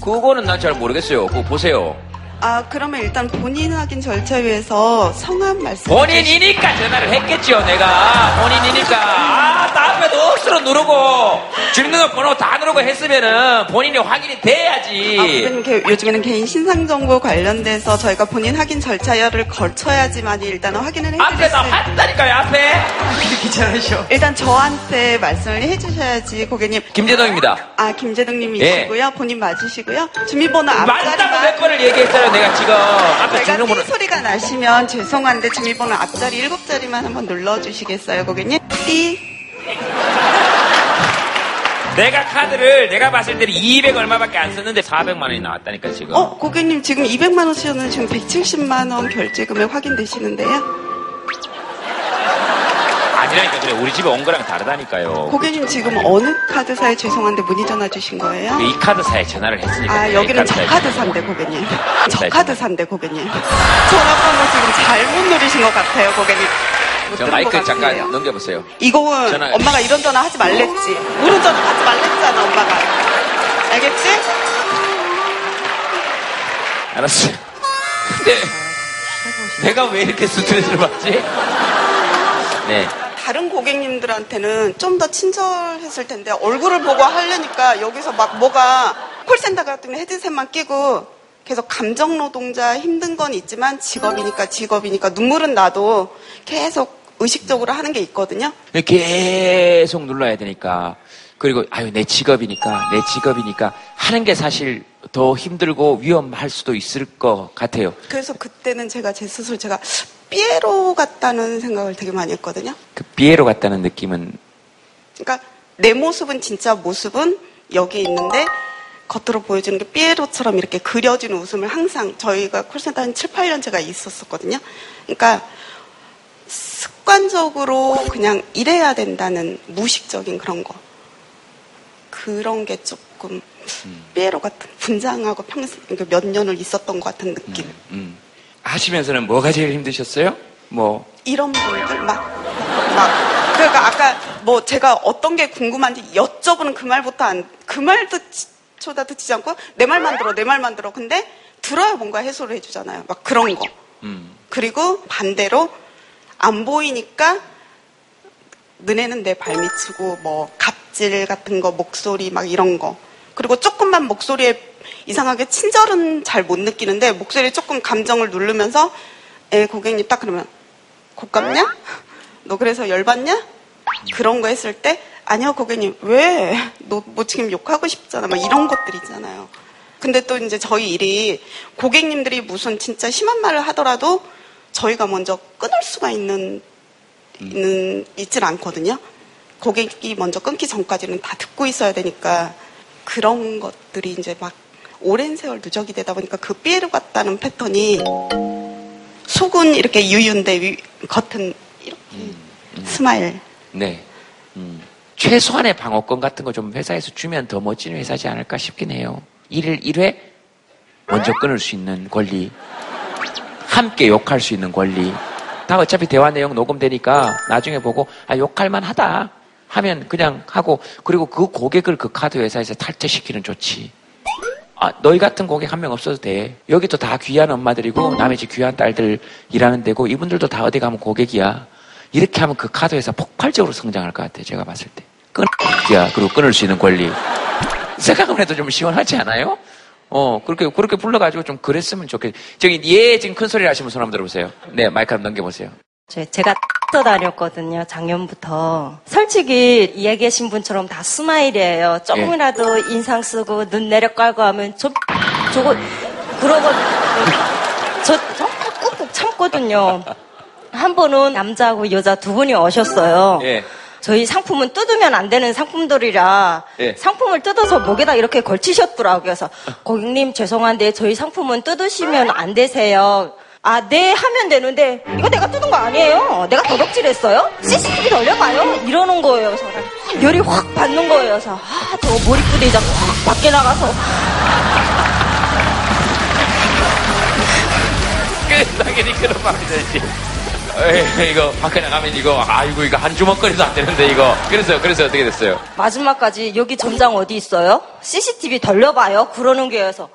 그거는 난 잘 모르겠어요. 그거 보세요. 아, 그러면 일단 본인 확인 절차 위해서 성함 말씀. 본인이니까 해주시... 전화를 했겠죠. 내가 본인이니까. 아, 다음에도 억수로 누르고 주민등록번호 다 누르고 했으면은 본인이 확인이 돼야지. 아, 선생님, 게, 요즘에는 개인 신상정보 관련돼서 저희가 본인 확인 절차를 거쳐야지만 일단은 확인을 해주셨어요. 앞에 나 봤다니까요. 앞에 귀찮으셔. 일단 저한테 말씀을 해주셔야지 고객님. 김제동입니다. 아, 김제동님이시고요. 예. 본인 맞으시고요. 주민번호 앞자리만. 맞다고 몇 번을 얘기했어요. 내가 지금 앞에 주민번호 소리가 나시면 죄송한데 주민번호 앞자리 일곱 자리만 한번 눌러주시겠어요, 고객님? 띠. 내가 카드를 내가 봤을 때는 이백 얼마밖에 안 썼는데 사백만 원이 나왔다니까 지금. 어, 고객님 지금 이백만 원 쓰셨는데 지금 백칠십만 원 결제 금액 확인되시는데요? 아니라니까. 그래, 우리 집에 온 거랑 다르다니까요. 고객님 지금 어느 카드사에 죄송한데 문의 전화 주신 거예요? 이 카드사에 전화를 했으니까. 아, 여기는 저 카드사인데 고객님. 저 카드사인데 고객님. 전화번호 지금 잘못 누르신 것 같아요 고객님. 저 마이크 잠깐 넘겨보세요. 이거 전화... 엄마가 이런 전화 하지 말랬지. 이런 전화 하지 말랬잖아 엄마가. 알겠지? 알았어. 근데 내가 왜 이렇게 스트레스를 받지? 네. 다른 고객님들한테는 좀 더 친절했을 텐데 얼굴을 보고 하려니까 여기서 막 뭐가 콜센터 같은 헤드셋만 끼고 계속 감정노동자. 힘든 건 있지만 직업이니까 직업이니까 눈물은 나도 계속 의식적으로 하는 게 있거든요. 계속 눌러야 되니까. 그리고 아유 내 직업이니까 내 직업이니까 하는 게 사실 더 힘들고 위험할 수도 있을 것 같아요. 그래서 그때는 제가 제 스스로 제가 피에로 같다는 생각을 되게 많이 했거든요. 그 피에로 같다는 느낌은? 그러니까 내 모습은 진짜 모습은 여기 있는데 겉으로 보여주는 게 피에로처럼 이렇게 그려진 웃음을 항상. 저희가 콜센터 한 칠, 팔 년 제가 있었었거든요. 그러니까 습관적으로 그냥 이래야 된다는 무의식적인 그런 거. 그런 게 조금 피에로 같은, 분장하고 평생 몇 년을 있었던 것 같은 느낌. 음, 음. 하시면서는 뭐가 제일 힘드셨어요? 뭐 이런 분들 막, 막. 그러니까 아까 뭐 제가 어떤 게 궁금한지 여쭤보는 그 말부터 안, 그 말도 쳐다 듣지 않고 내 말만 들어 내 말만 들어. 근데 들어야 뭔가 해소를 해주잖아요. 막 그런 거. 음. 그리고 반대로 안 보이니까 너네는 내 발미치고 뭐 갑질 같은 거 목소리 막 이런 거. 그리고 조금만 목소리에 이상하게 친절은 잘 못 느끼는데 목소리에 조금 감정을 누르면서 에 고객님 딱 그러면 고깝냐? 너 그래서 열받냐? 그런 거 했을 때 아니요 고객님 왜? 너 뭐 지금 욕하고 싶잖아 막 이런 것들 있잖아요. 근데 또 이제 저희 일이 고객님들이 무슨 진짜 심한 말을 하더라도 저희가 먼저 끊을 수가 있는, 있는 있질 않거든요. 고객이 먼저 끊기 전까지는 다 듣고 있어야 되니까 그런 것들이 이제 막 오랜 세월 누적이 되다 보니까 그 삐에르 같다는 패턴이 속은 이렇게 유유인데 위, 겉은 이렇게 음, 음. 스마일. 네. 음. 최소한의 방어권 같은 거 좀 회사에서 주면 더 멋진 회사지 않을까 싶긴 해요. 일일 일 회 먼저 끊을 수 있는 권리, 함께 욕할 수 있는 권리. 다 어차피 대화 내용 녹음되니까 나중에 보고 아 욕할만 하다 하면 그냥 하고, 그리고 그 고객을 그 카드 회사에서 탈퇴시키는 조치. 아, 너희 같은 고객 한 명 없어도 돼. 여기도 다 귀한 엄마들이고 남의 집 귀한 딸들 일하는 데고 이분들도 다 어디 가면 고객이야. 이렇게 하면 그 카드 회사 폭발적으로 성장할 것 같아요. 제가 봤을 때. 끊기야. 그리고 끊을 수 있는 권리. 생각만 해도 좀 시원하지 않아요? 어, 그렇게, 그렇게 불러가지고 좀 그랬으면 좋겠어요. 저기, 예, 지금 큰 소리 하시면 손 한번 들어보세요. 네, 마이크 한번 넘겨보세요. 저, 제가 떠 다녔거든요, 작년부터. 솔직히, 이야기하신 분처럼 다 스마일이에요. 조금이라도 예. 인상 쓰고, 눈 내려 깔고 하면, 저, 저거, 그러고, 저, 정말 꾹꾹 참거든요. 한 번은 남자하고 여자 두 분이 오셨어요. 예. 저희 상품은 뜯으면 안 되는 상품들이라 예. 상품을 뜯어서 목에다 이렇게 걸치셨더라고요. 그래서 고객님 죄송한데 저희 상품은 뜯으시면 안 되세요. 아, 네 하면 되는데 이거 내가 뜯은 거 아니에요. 내가 도둑질했어요? 씨씨티비 돌려봐요. 이러는 거예요. 저는. 열이 확 받는 거예요. 그래서 아, 저 몰입부대 이제 확 밖에 나가서 당연히 그런 마음이 되지. 에이, 이거 밖에 나가면 이거 아이고 이거 한 주먹거리도 안 되는데 이거. 그래서 그래서 어떻게 됐어요? 마지막까지 여기 점장 어디 있어요? 씨씨티비 돌려봐요. 그러는 게 해서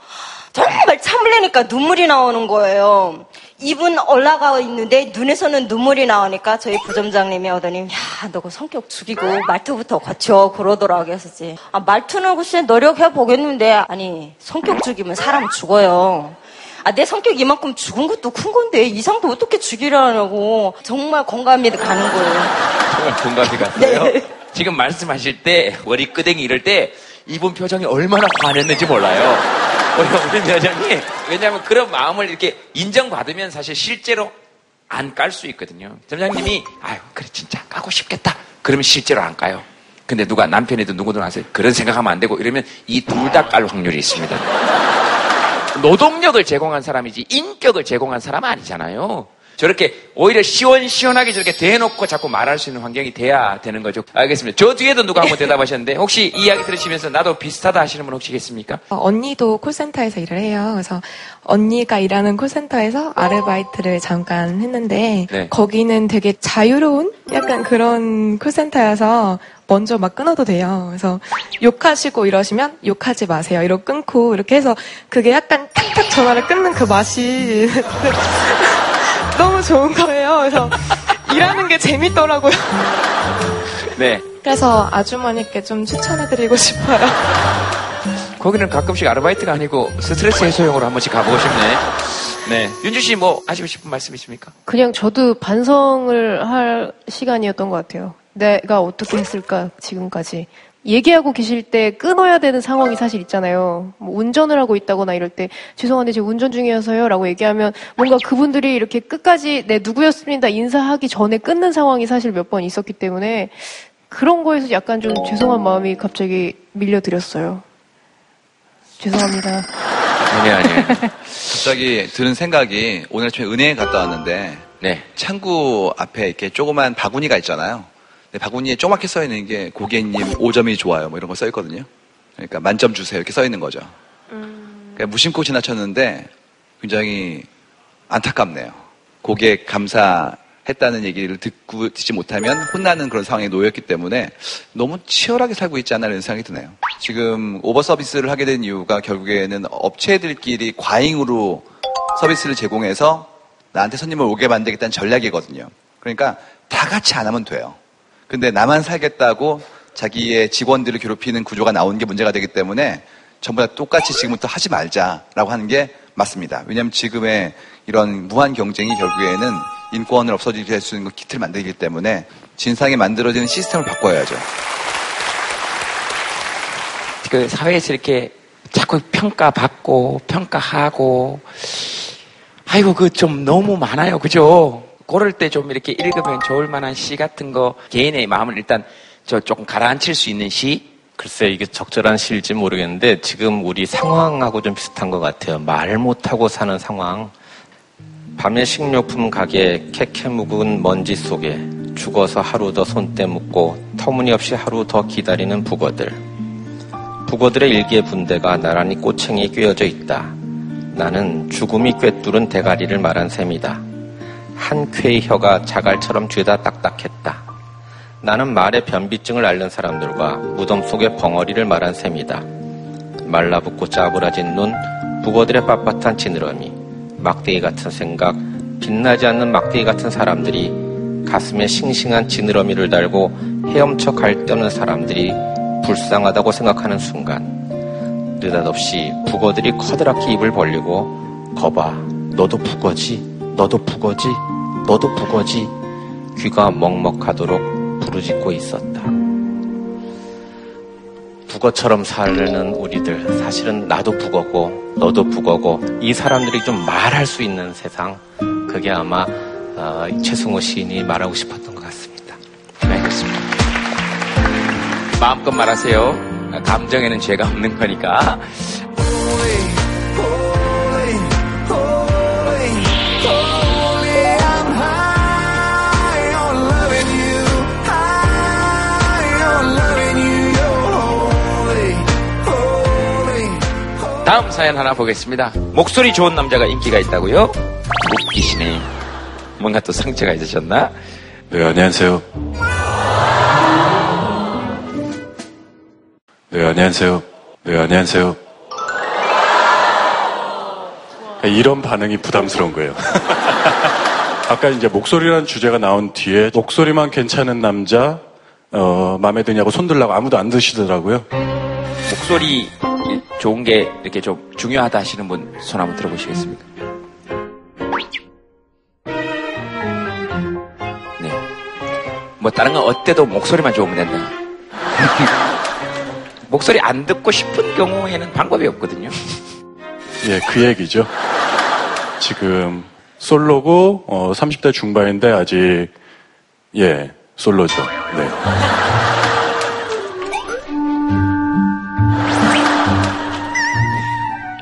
정말 참으려니까 눈물이 나오는 거예요. 입은 올라가 있는데 눈에서는 눈물이 나오니까 저희 부점장님이 오더니 야, 너 그 성격 죽이고 말투부터 거쳐 그러더라고요. 그래서 아, 말투는 글쎄 노력해 보겠는데 아니 성격 죽이면 사람 죽어요. 아, 내 성격 이만큼 죽은 것도 큰 건데 이상도 어떻게 죽이려고. 정말 공감이 가는 거예요. 정말 공감이 갔어요? 네. 지금 말씀하실 때 머리 끄댕이 이럴 때 이분 표정이 얼마나 화냈는지 몰라요. 우리 회장님 왜냐하면 그런 마음을 이렇게 인정받으면 사실 실제로 안 깔 수 있거든요. 점장님이 아유 그래 진짜 까고 싶겠다 그러면 실제로 안 까요. 근데 누가 남편이든 누구든 아세요. 그런 생각하면 안 되고 이러면 이 둘 다 깔 확률이 있습니다. 노동력을 제공한 사람이지 인격을 제공한 사람은 아니잖아요. 저렇게 오히려 시원시원하게 저렇게 대놓고 자꾸 말할 수 있는 환경이 돼야 되는 거죠. 알겠습니다. 저 뒤에도 누가 한번 대답하셨는데 혹시 이 이야기 들으시면서 나도 비슷하다 하시는 분 혹시 계십니까? 어, 언니도 콜센터에서 일을 해요. 그래서 언니가 일하는 콜센터에서 아르바이트를 잠깐 했는데 네. 거기는 되게 자유로운 약간 그런 콜센터여서 먼저 막 끊어도 돼요. 그래서 욕하시고 이러시면 욕하지 마세요. 이러고 끊고 이렇게 해서 그게 약간 탁탁 전화를 끊는 그 맛이 너무 좋은 거예요. 그래서 일하는 게 재밌더라고요. 네. 그래서 아주머니께 좀 추천해드리고 싶어요. 거기는 가끔씩 아르바이트가 아니고 스트레스 해소용으로 한 번씩 가보고 싶네. 네. 윤주 씨 뭐 하시고 싶은 말씀 있습니까? 그냥 저도 반성을 할 시간이었던 것 같아요. 내가 어떻게 했을까 지금까지. 얘기하고 계실 때 끊어야 되는 상황이 사실 있잖아요. 뭐 운전을 하고 있다거나 이럴 때 죄송한데 제가 운전 중이어서요 라고 얘기하면 뭔가 그분들이 이렇게 끝까지 네 누구였습니다 인사하기 전에 끊는 상황이 사실 몇 번 있었기 때문에 그런 거에서 약간 좀 죄송한 마음이 갑자기 밀려드렸어요. 죄송합니다. 아니 아니. 갑자기 들은 생각이 오늘 아침에 은행에 갔다 왔는데 네. 창구 앞에 이렇게 조그만 바구니가 있잖아요. 네, 바구니에 조그맣게 써있는 게 고객님 오 점이 좋아요 뭐 이런 거 써있거든요. 그러니까 만점 주세요 이렇게 써있는 거죠. 음... 그러니까 무심코 지나쳤는데 굉장히 안타깝네요. 고객 감사했다는 얘기를 듣고, 듣지 못하면 혼나는 그런 상황에 놓였기 때문에 너무 치열하게 살고 있지 않나 이런 생각이 드네요. 지금 오버 서비스를 하게 된 이유가 결국에는 업체들끼리 과잉으로 서비스를 제공해서 나한테 손님을 오게 만들겠다는 전략이거든요. 그러니까 다 같이 안 하면 돼요. 근데 나만 살겠다고 자기의 직원들을 괴롭히는 구조가 나오는 게 문제가 되기 때문에 전부 다 똑같이 지금부터 하지 말자라고 하는 게 맞습니다. 왜냐하면 지금의 이런 무한 경쟁이 결국에는 인권을 없어지게 할 수 있는 기틀을 만들기 때문에 진상이 만들어지는 시스템을 바꿔야죠. 그 사회에서 이렇게 자꾸 평가받고 평가하고 아이고 그 좀 너무 많아요. 그죠? 고를 때 좀 이렇게 읽으면 좋을 만한 시 같은 거 개인의 마음을 일단 저 조금 가라앉힐 수 있는 시? 글쎄 이게 적절한 시일지 모르겠는데 지금 우리 상황하고 좀 비슷한 것 같아요. 말 못하고 사는 상황. 밤에 식료품 가게 캐캐 묵은 먼지 속에 죽어서 하루 더 손때 묻고 터무니없이 하루 더 기다리는 북어들. 북어들의 일개 분대가 나란히 꼬챙이 꿰어져 있다. 나는 죽음이 꿰뚫은 대가리를 말한 셈이다. 한 쾌의 혀가 자갈처럼 죄다 딱딱했다. 나는 말의 변비증을 앓는 사람들과 무덤 속의 벙어리를 말한 셈이다. 말라붙고 짜부라진 눈, 북어들의 빳빳한 지느러미, 막대기 같은 생각, 빛나지 않는 막대기 같은 사람들이, 가슴에 싱싱한 지느러미를 달고 헤엄쳐 갈 데 없는 사람들이 불쌍하다고 생각하는 순간, 느닷없이 북어들이 커다랗게 입을 벌리고 거봐, 너도 북어지, 너도 북어지, 너도 북어지, 귀가 먹먹하도록 부르짖고 있었다. 북어처럼 살려는 우리들, 사실은 나도 북어고 너도 북어고 이 사람들이 좀 말할 수 있는 세상, 그게 아마 어, 최승호 시인이 말하고 싶었던 것 같습니다. 네, 그렇습니다. 마음껏 말하세요. 감정에는 죄가 없는 거니까. 다음 사연 하나 보겠습니다. 목소리 좋은 남자가 인기가 있다고요? 웃기시네. 뭔가 또 상처가 있으셨나? 네, 안녕하세요. 네, 안녕하세요. 네, 안녕하세요. 이런 반응이 부담스러운 거예요. 아까 이제 목소리라는 주제가 나온 뒤에 목소리만 괜찮은 남자 어, 마음에 드냐고 손들라고 아무도 안 드시더라고요. 목소리 좋은 게 이렇게 좀 중요하다 하시는 분 손 한번 들어보시겠습니까? 네. 뭐 다른 건 어때도 목소리만 좋으면 된다. 목소리 안 듣고 싶은 경우에는 방법이 없거든요. 예, 그 얘기죠. 지금 솔로고 어, 삼십 대 중반인데 아직 예 솔로죠. 네.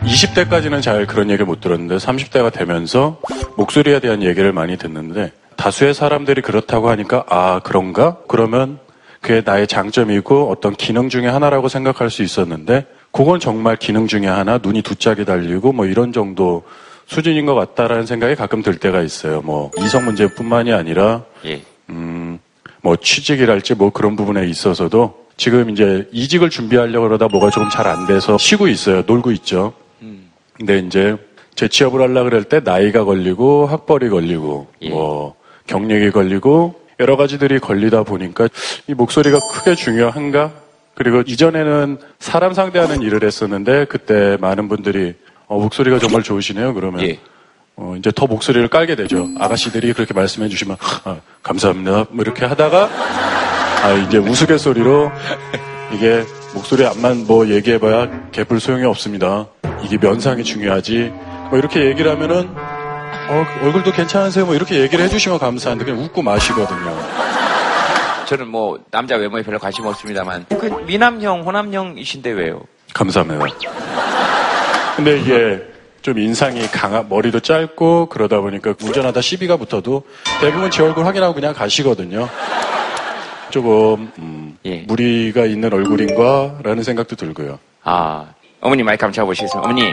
이십 대까지는 잘 그런 얘기를 못 들었는데 삼십 대가 되면서 목소리에 대한 얘기를 많이 듣는데 다수의 사람들이 그렇다고 하니까 아 그런가? 그러면 그게 나의 장점이고 어떤 기능 중에 하나라고 생각할 수 있었는데 그건 정말 기능 중에 하나, 눈이 두 짝이 달리고 뭐 이런 정도 수준인 것 같다라는 생각이 가끔 들 때가 있어요. 뭐 이성 문제뿐만이 아니라 음, 뭐 취직이랄지 뭐 그런 부분에 있어서도 지금 이제 이직을 준비하려고 그러다 뭐가 조금 잘 안 돼서 쉬고 있어요. 놀고 있죠. 근데 이제 재취업을 하려고 그럴 때 나이가 걸리고 학벌이 걸리고 예. 뭐 경력이 걸리고 여러 가지들이 걸리다 보니까 이 목소리가 크게 중요한가? 그리고 이전에는 사람 상대하는 일을 했었는데 그때 많은 분들이 어, 목소리가 정말 좋으시네요. 그러면 예. 어, 이제 더 목소리를 깔게 되죠. 아가씨들이 그렇게 말씀해 주시면 아, 감사합니다. 뭐 이렇게 하다가 아, 이제 우스갯소리로 이게 목소리 앞만 뭐 얘기해봐야 개뿔 소용이 없습니다. 이게 면상이 중요하지. 뭐 이렇게 얘기를 하면은 어, 얼굴도 괜찮으세요? 뭐 이렇게 얘기를 해주시면 감사한데 그냥 웃고 마시거든요. 저는 뭐 남자 외모에 별로 관심 없습니다만 그 미남형, 호남형이신데 왜요? 감사합니다. 근데 이게 좀 인상이 강하, 머리도 짧고 그러다 보니까 운전하다 시비가 붙어도 대부분 제 얼굴 확인하고 그냥 가시거든요. 조금 음, 예. 무리가 있는 얼굴인가라는 생각도 들고요. 아. 어머니 마이크 한번 잡아보시겠어요? 어머니,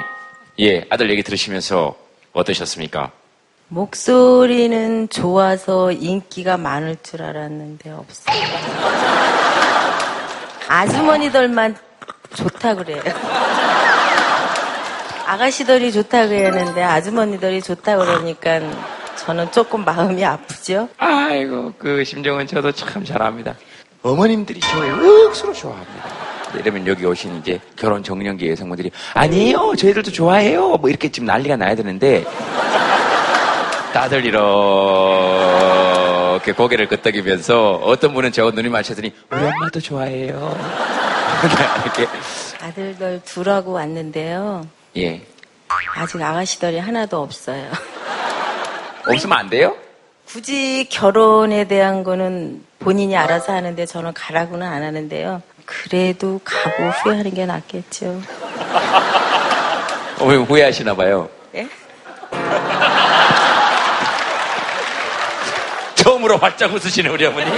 예, 아들 얘기 들으시면서 어떠셨습니까? 목소리는 좋아서 인기가 많을 줄 알았는데 없어요. 아주머니들만 좋다 그래요. 아가씨들이 좋다 그랬는데 아주머니들이 좋다 그러니까 저는 조금 마음이 아프죠? 아이고, 그 심정은 저도 참 잘 압니다. 어머님들이 저를 억수로 좋아합니다. 이러면 여기 오신 이제 결혼 정년기 여성분들이 아니에요 저희들도 좋아해요 뭐 이렇게 지금 난리가 나야 되는데 다들 이렇게 고개를 끄덕이면서 어떤 분은 저 눈이 마주쳤더니 우리 엄마도 좋아해요. 이렇게 아들들 둘하고 왔는데요. 예. 아직 아가씨들이 하나도 없어요. 없으면 안 돼요? 굳이 결혼에 대한 거는 본인이 알아서 하는데 저는 가라고는 안 하는데요. 그래도 가고 후회하는 게 낫겠죠. 왜 후회하시나 봐요? 예? 처음으로 활짝 웃으시네 우리 어머니.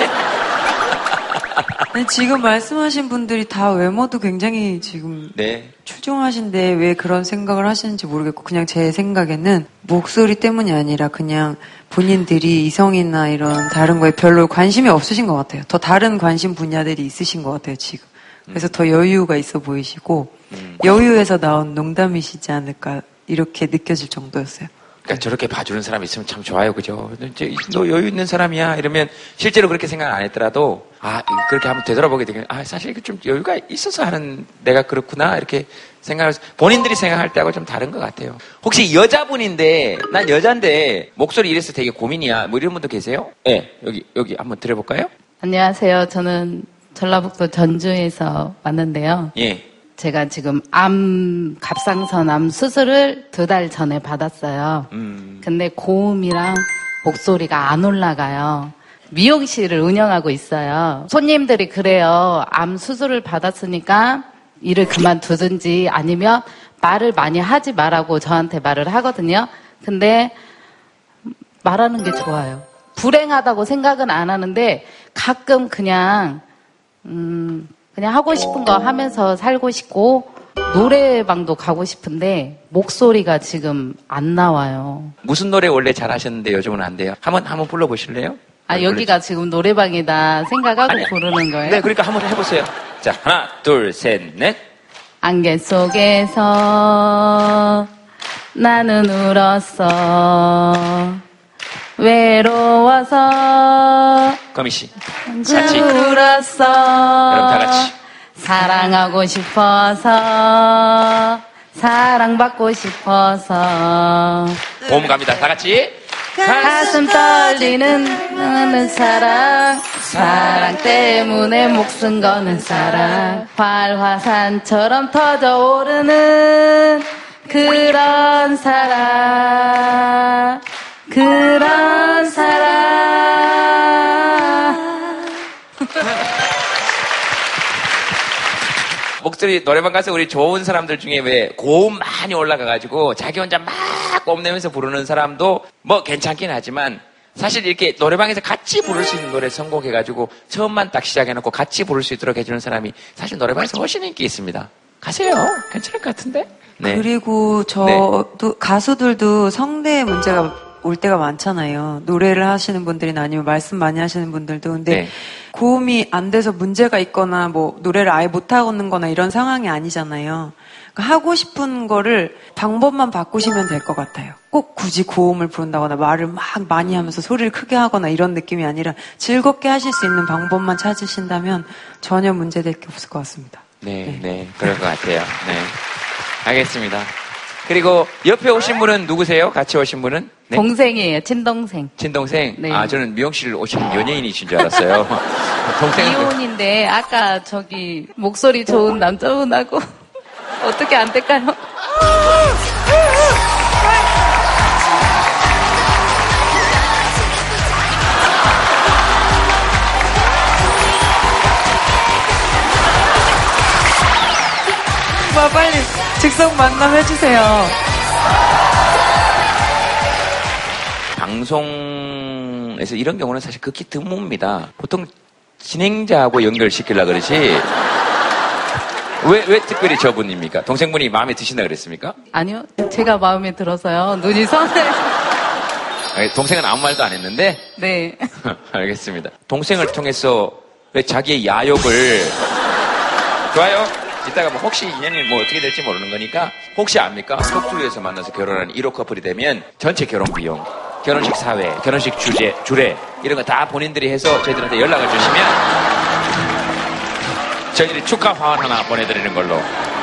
아니, 지금 말씀하신 분들이 다 외모도 굉장히 지금 네. 출중하신데 왜 그런 생각을 하시는지 모르겠고, 그냥 제 생각에는 목소리 때문이 아니라 그냥 본인들이 이성이나 이런 다른 거에 별로 관심이 없으신 것 같아요. 더 다른 관심 분야들이 있으신 것 같아요 지금. 그래서 더 여유가 있어 보이시고 음. 여유에서 나온 농담이시지 않을까 이렇게 느껴질 정도였어요. 그러니까 저렇게 봐주는 사람이 있으면 참 좋아요, 그죠? 너 여유 있는 사람이야 이러면 실제로 그렇게 생각 안 했더라도 아 그렇게 한번 되돌아보게 되면 아 사실 좀 여유가 있어서 하는 내가 그렇구나 이렇게 생각을 본인들이 생각할 때하고 좀 다른 것 같아요. 혹시 여자분인데 난 여잔데 목소리 이래서 되게 고민이야 뭐 이런 분도 계세요? 네, 여기 여기 한번 들어볼까요? 안녕하세요. 저는 전라북도 전주에서 왔는데요. 예. 제가 지금 암, 갑상선 암 수술을 두 달 전에 받았어요. 음. 근데 고음이랑 목소리가 안 올라가요. 미용실을 운영하고 있어요. 손님들이 그래요. 암 수술을 받았으니까 일을 그만두든지 아니면 말을 많이 하지 말라고 저한테 말을 하거든요. 근데 말하는 게 좋아요. 불행하다고 생각은 안 하는데 가끔 그냥, 음, 그냥 하고 싶은 거 하면서 살고 싶고 노래방도 가고 싶은데 목소리가 지금 안 나와요. 무슨 노래 원래 잘하셨는데 요즘은 안 돼요? 한번 한번 불러보실래요? 아 여기가 불러주... 지금 노래방이다 생각하고 아니, 부르는 거예요? 네, 그러니까 한번 해보세요. 자, 하나, 둘, 셋, 넷. 안개 속에서 나는 울었어. 외로워서 거미 씨 같이 울었어. 여러분 다 같이 사랑하고 싶어서 사랑받고 싶어서 봄 갑니다. 다 같이 가슴 떨리는 나는 사랑 사랑 때문에 목숨 거는 사랑 활화산처럼 터져오르는 그런 사랑 그런 사랑. 목소리 노래방 가서 우리 좋은 사람들 중에 왜 고음 많이 올라가가지고 자기 혼자 막 뽐내면서 부르는 사람도 뭐 괜찮긴 하지만 사실 이렇게 노래방에서 같이 부를 수 있는 노래 선곡해가지고 처음만 딱 시작해놓고 같이 부를 수 있도록 해주는 사람이 사실 노래방에서 훨씬 인기 있습니다. 가세요. 괜찮을 것 같은데. 네. 그리고 저도 네. 가수들도 성대의 문제가 올 때가 많잖아요. 노래를 하시는 분들이나 아니면 말씀 많이 하시는 분들도. 근데 네. 고음이 안 돼서 문제가 있거나 뭐 노래를 아예 못하는 거나 이런 상황이 아니잖아요. 그러니까 하고 싶은 거를 방법만 바꾸시면 될 것 같아요. 꼭 굳이 고음을 부른다거나 말을 막 많이 하면서 소리를 크게 하거나 이런 느낌이 아니라 즐겁게 하실 수 있는 방법만 찾으신다면 전혀 문제될 게 없을 것 같습니다. 네, 네, 네 그럴 것 같아요. 네, 알겠습니다. 그리고 옆에 오신 분은 누구세요? 같이 오신 분은? 네? 동생이에요. 친동생. 친동생? 네. 아, 저는 미용실 오신 연예인이신 줄 알았어요. 동생. 이혼인데 아까 저기 목소리 좋은 남자분하고 어떻게 안 될까요? 와, 빨리 즉석 만남 해주세요. 방송에서 이런 경우는 사실 극히 드뭅니다. 보통 진행자하고 연결시키려고 그러지. 왜, 왜 특별히 저분입니까? 동생분이 마음에 드신다 그랬습니까? 아니요. 제가 마음에 들어서요. 눈이 선해. 동생은 아무 말도 안 했는데? 네. 알겠습니다. 동생을 통해서 왜 자기의 야욕을. 좋아요. 이따가 뭐 혹시 인연이 뭐 어떻게 될지 모르는 거니까 혹시 압니까? 톡투유에서 만나서 결혼하는 일호 커플이 되면 전체 결혼 비용, 결혼식 사회, 결혼식 주제, 주례 이런 거 다 본인들이 해서 저희들한테 연락을 주시면 저희들이 축하 화환 하나 보내드리는 걸로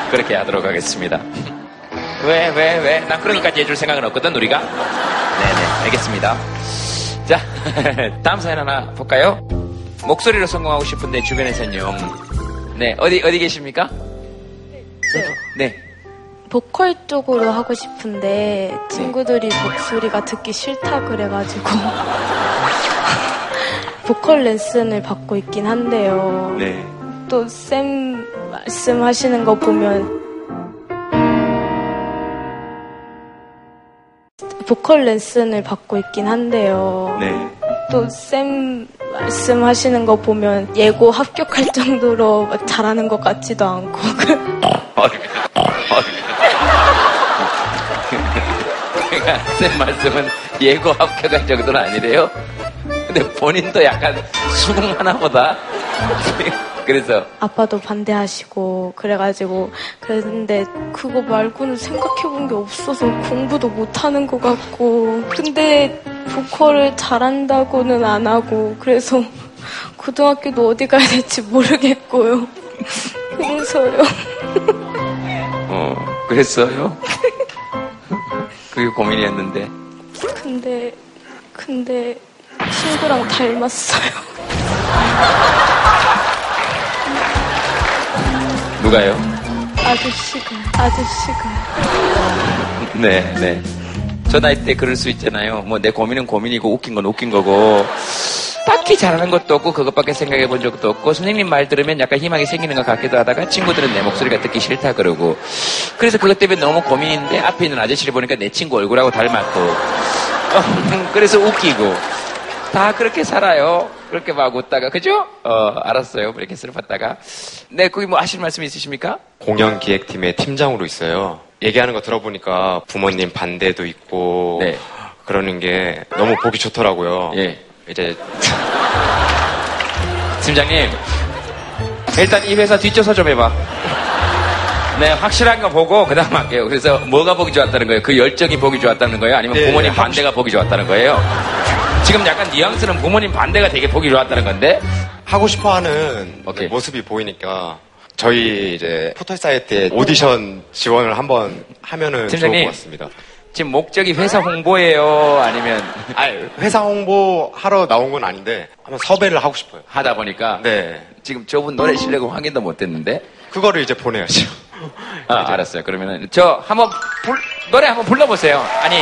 그렇게 하도록 하겠습니다. 왜, 왜, 왜? 난 그런 것까지 해줄 생각은 없거든 우리가. 네네 알겠습니다. 자 다음 사연 하나 볼까요? 목소리로 성공하고 싶은데 주변에서는요. 네 어디 어디 계십니까? 네. 보컬 쪽으로 하고 싶은데 친구들이 목소리가 듣기 싫다 그래가지고 보컬 레슨을 받고 있긴 한데요. 네. 또 쌤 말씀하시는 거 보면 보컬 레슨을 받고 있긴 한데요. 네. 또 쌤 말씀하시는 거 보면 예고 합격할 정도로 막 잘하는 것 같지도 않고. 쌤 말씀은 예고 합격할 정도는 아니래요. 근데 본인도 약간 수긍 하나보다. 그래서 아빠도 반대하시고 그래가지고 그랬는데 그거 말고는 생각해본 게 없어서 공부도 못하는 것 같고, 근데 보컬을 잘한다고는 안 하고, 그래서 고등학교도 어디 가야 될지 모르겠고요. 그래서요. 어, 그랬어요? 그게 고민이었는데. 근데 근데 친구랑 닮았어요. 누가요? 아저씨가, 아저씨가. 네, 네. 저 나이 때 그럴 수 있잖아요. 뭐 내 고민은 고민이고 웃긴 건 웃긴 거고. 딱히 잘하는 것도 없고 그것밖에 생각해 본 적도 없고, 선생님 말 들으면 약간 희망이 생기는 것 같기도 하다가 친구들은 내 목소리가 듣기 싫다 그러고. 그래서 그것 때문에 너무 고민인데 앞에 있는 아저씨를 보니까 내 친구 얼굴하고 닮았고. 그래서 웃기고. 다 그렇게 살아요. 그렇게 막 웃다가, 그죠? 어, 알았어요. 브레이크스를 받다가. 네, 거기 뭐 하실 말씀 있으십니까? 공연기획팀의 팀장으로 있어요. 얘기하는 거 들어보니까 부모님 반대도 있고, 네. 그러는 게 너무 보기 좋더라고요. 예. 이제. 팀장님, 일단 이 회사 뒷조사 좀 해봐. 네, 확실한 거 보고, 그 다음 할게요. 그래서 뭐가 보기 좋았다는 거예요? 그 열정이 보기 좋았다는 거예요? 아니면 네, 부모님 반대가 혹시... 보기 좋았다는 거예요? 지금 약간 뉘앙스는 부모님 반대가 되게 보기 좋았다는 건데, 하고 싶어하는 오케이. 모습이 보이니까 저희 이제 포털 사이트에 오디션 지원을 한번 하면은 팀장님, 좋을 것 같습니다. 지금 목적이 회사 홍보예요? 아니면 아니, 회사 홍보 하러 나온 건 아닌데 한번 섭외를 하고 싶어요. 하다 보니까 네 지금 저분 노래 실력은 확인도 못했는데 그거를 이제 보내야죠. 아 이제. 알았어요. 그러면은 저 한번 불, 노래 한번 불러보세요. 아니.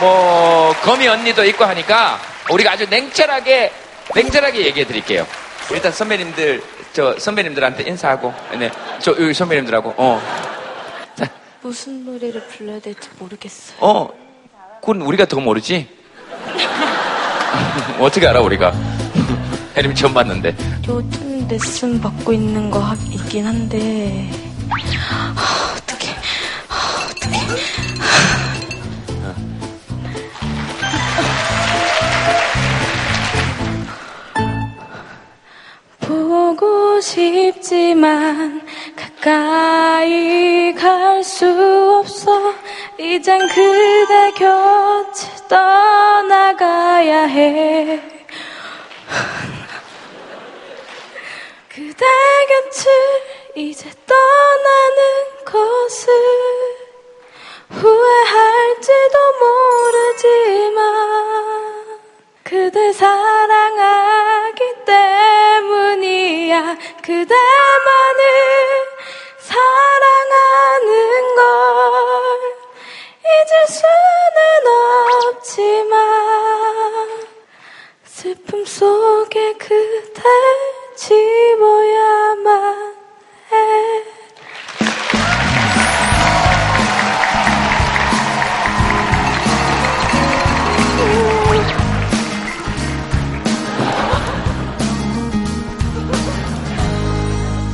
뭐 거미 언니도 있고 하니까 우리가 아주 냉철하게 냉철하게 얘기해 드릴게요. 일단 선배님들 저 선배님들한테 인사하고 네 저 여기 선배님들하고 어 자. 무슨 노래를 불러야 될지 모르겠어요. 어 그건 우리가 더 모르지. 어떻게 알아 우리가? 혜림이 처음 봤는데. 요즘 레슨 받고 있는 거 하, 있긴 한데 하, 어떡해 하, 어떡해. 보고 싶지만 가까이 갈 수 없어. 이젠 그대 곁을 떠나가야 해. 그대 곁을 이제 떠나는 것을 후회할지도 모르지만 그대 사랑하기 때문이야. 그대만을 사랑하는 걸 잊을 수는 없지만 슬픔 속에 그대 집어야만 해.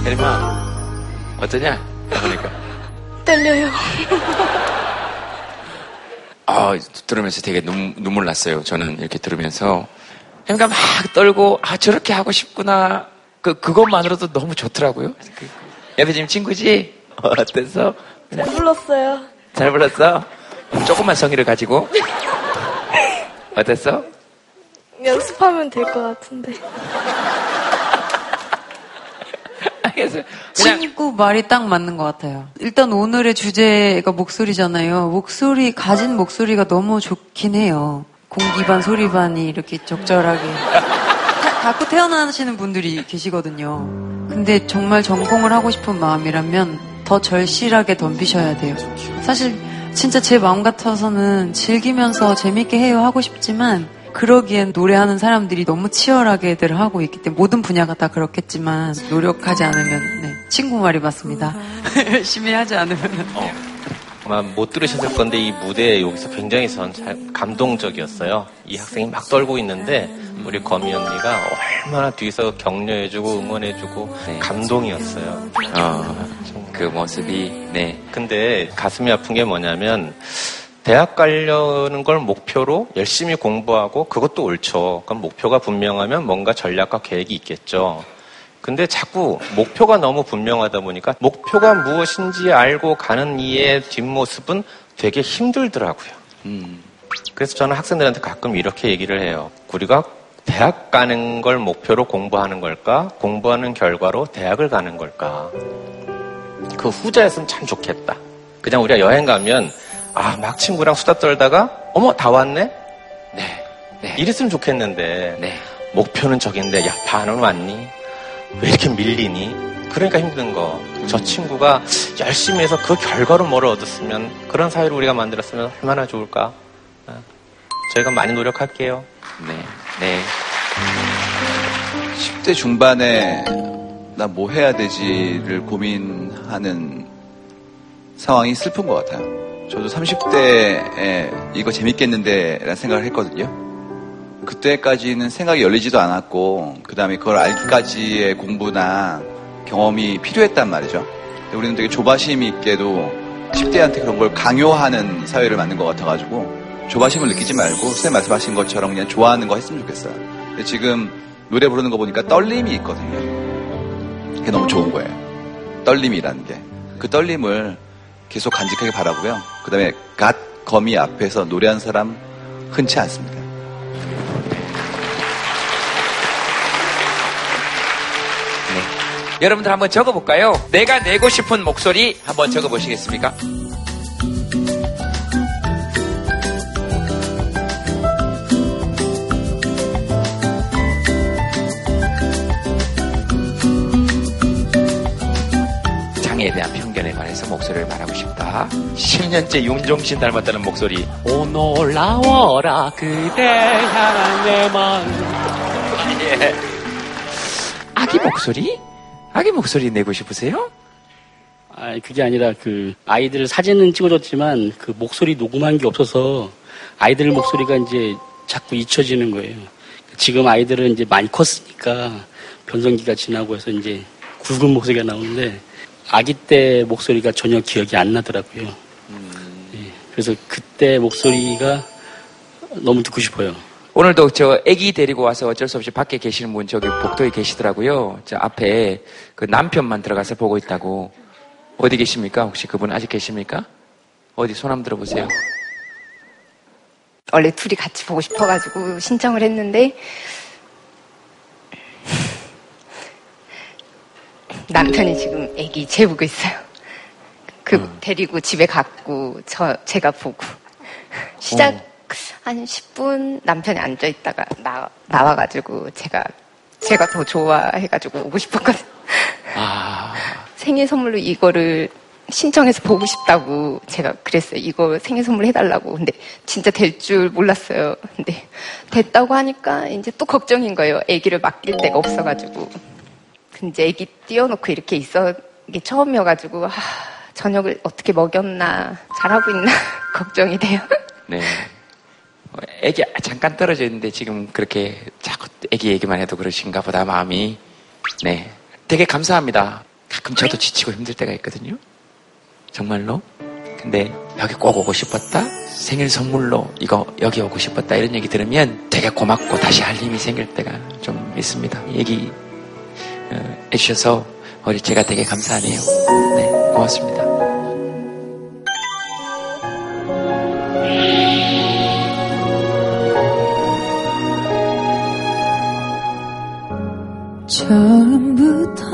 혜림아, 어떠냐? 보니까 떨려요. 아, 들으면서 되게 눈, 눈물 났어요. 저는 이렇게 들으면서. 그러니까 막 떨고, 아, 저렇게 하고 싶구나. 그, 그것만으로도 너무 좋더라고요. 옆에 지금 친구지? 어, 어땠어? 잘 불렀어요. 잘 불렀어? 조금만 성의를 가지고. 어땠어? 연습하면 될 것 같은데. 친구 말이 딱 맞는 것 같아요. 일단 오늘의 주제가 목소리잖아요. 목소리, 가진 목소리가 너무 좋긴 해요. 공기 반, 소리 반이 이렇게 적절하게. 다, 갖고 태어나시는 분들이 계시거든요. 근데 정말 전공을 하고 싶은 마음이라면 더 절실하게 덤비셔야 돼요. 사실 진짜 제 마음 같아서는 즐기면서 재밌게 해요 하고 싶지만 그러기엔 노래하는 사람들이 너무 치열하게들 하고 있기 때문에 모든 분야가 다 그렇겠지만 노력하지 않으면 네. 친구 말이 맞습니다. 열심히 하지 않으면 어, 아마 못 들으셨을 건데 이 무대 여기서 굉장히 전 잘 감동적이었어요. 이 학생이 막 떨고 있는데 우리 거미 언니가 얼마나 뒤에서 격려해주고 응원해주고 네. 감동이었어요. 어, 그 모습이 네. 근데 가슴이 아픈 게 뭐냐면 대학 가려는 걸 목표로 열심히 공부하고 그것도 옳죠. 그럼 목표가 분명하면 뭔가 전략과 계획이 있겠죠. 근데 자꾸 목표가 너무 분명하다 보니까 목표가 무엇인지 알고 가는 이의 뒷모습은 되게 힘들더라고요. 음. 그래서 저는 학생들한테 가끔 이렇게 얘기를 해요. 우리가 대학 가는 걸 목표로 공부하는 걸까? 공부하는 결과로 대학을 가는 걸까? 그 후자였으면 참 좋겠다. 그냥 우리가 여행 가면 아, 막 친구랑 수다 떨다가 어머 다 왔네? 네, 네. 이랬으면 좋겠는데 네. 목표는 저긴데 야 반은 왔니? 왜 이렇게 밀리니? 그러니까 힘든 거. 음. 저 친구가 열심히 해서 그 결과로 뭐를 얻었으면 그런 사회를 우리가 만들었으면 얼마나 좋을까? 저희가 많이 노력할게요. 네, 네. 십 대 중반에 나 뭐 해야 되지를 고민하는 상황이 슬픈 것 같아요. 저도 삼십 대에 이거 재밌겠는데 라는 생각을 했거든요. 그때까지는 생각이 열리지도 않았고 그 다음에 그걸 알기까지의 공부나 경험이 필요했단 말이죠. 근데 우리는 되게 조바심 있게도 십 대한테 그런 걸 강요하는 사회를 만든 것 같아가지고 조바심을 느끼지 말고 선생님 말씀하신 것처럼 그냥 좋아하는 거 했으면 좋겠어요. 근데 지금 노래 부르는 거 보니까 떨림이 있거든요. 그게 너무 좋은 거예요. 떨림이라는 게. 그 떨림을 계속 간직하게 바라고요. 그 다음에 갓 거미 앞에서 노래한 사람 흔치 않습니다. 네. 여러분들 한번 적어볼까요? 내가 내고 싶은 목소리 한번 적어보시겠습니까? 장애에 대한 평 관해서 목소리를 말하고 싶다. 십 년째 윤종신 닮았다는 목소리. 오 놀라워라 그대 향한 내 마음. 예. 아기 목소리? 아기 목소리 내고 싶으세요? 아 그게 아니라 그 아이들 사진은 찍어줬지만 그 목소리 녹음한 게 없어서 아이들 목소리가 이제 자꾸 잊혀지는 거예요. 지금 아이들은 이제 많이 컸으니까 변성기가 지나고 해서 이제 굵은 목소리가 나오는데. 아기 때 목소리가 전혀 기억이 안 나더라고요. 음. 예, 그래서 그때 목소리가 너무 듣고 싶어요. 오늘도 저 아기 데리고 와서 어쩔 수 없이 밖에 계시는 분 저기 복도에 계시더라고요. 저 앞에 그 남편만 들어가서 보고 있다고. 어디 계십니까? 혹시 그분 아직 계십니까? 어디 손 한번 들어보세요. 원래 둘이 같이 보고 싶어가지고 신청을 했는데 남편이 지금 애기 재우고 있어요. 그 음. 데리고 집에 갔고 저 제가 보고 시작 오. 한 십 분 남편이 앉아 있다가 나 나와가지고 제가 제가 더 좋아해가지고 오고 싶었거든. 아. 생일 선물로 이거를 신청해서 보고 싶다고 제가 그랬어요. 이거 생일 선물 해달라고. 근데 진짜 될 줄 몰랐어요. 근데 됐다고 하니까 이제 또 걱정인 거예요. 애기를 맡길 데가 없어가지고. 이제 애기 띄워놓고 이렇게 있어, 이게 처음이어가지고, 하, 저녁을 어떻게 먹였나, 잘하고 있나, 걱정이 돼요. 네. 애기 잠깐 떨어져 있는데 지금 그렇게 자꾸 애기 얘기만 해도 그러신가 보다, 마음이. 네. 되게 감사합니다. 가끔 저도 지치고 힘들 때가 있거든요. 정말로. 근데 여기 꼭 오고 싶었다? 생일 선물로 이거 여기 오고 싶었다? 이런 얘기 들으면 되게 고맙고 다시 할 힘이 생길 때가 좀 있습니다. 얘기 해주셔서 우리 제가 되게 감사하네요. 네, 고맙습니다. 처음부터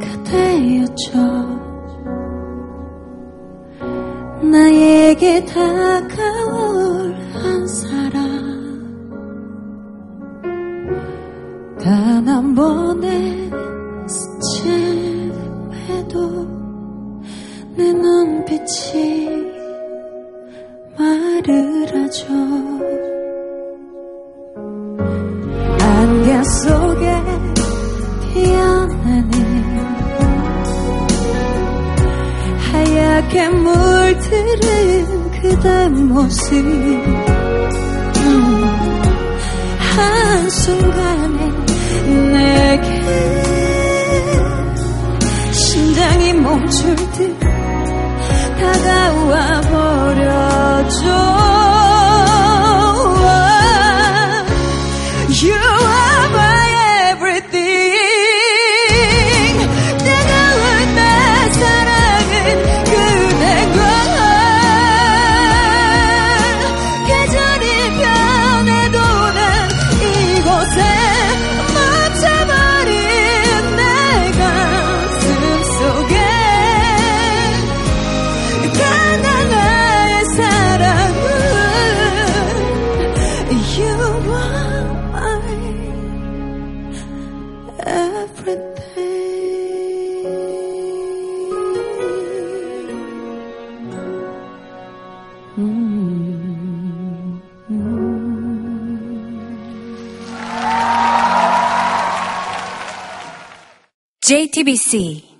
그대였죠. 나에게 다가올 한 사람 단 한 번의 스칠 해도 내 눈빛이 말을 하죠. 깊게 물들은 그대 모습 음, 한순간에 내게 심장이 멈출 듯 다가와 버려줘. You are my everything. 뜨거운 내 사랑은 그대과 계절이 변해도 난 이곳에 멈춰버린 내 가슴 속에 가난 나의 사랑은 You are 음, 음. 제이티비씨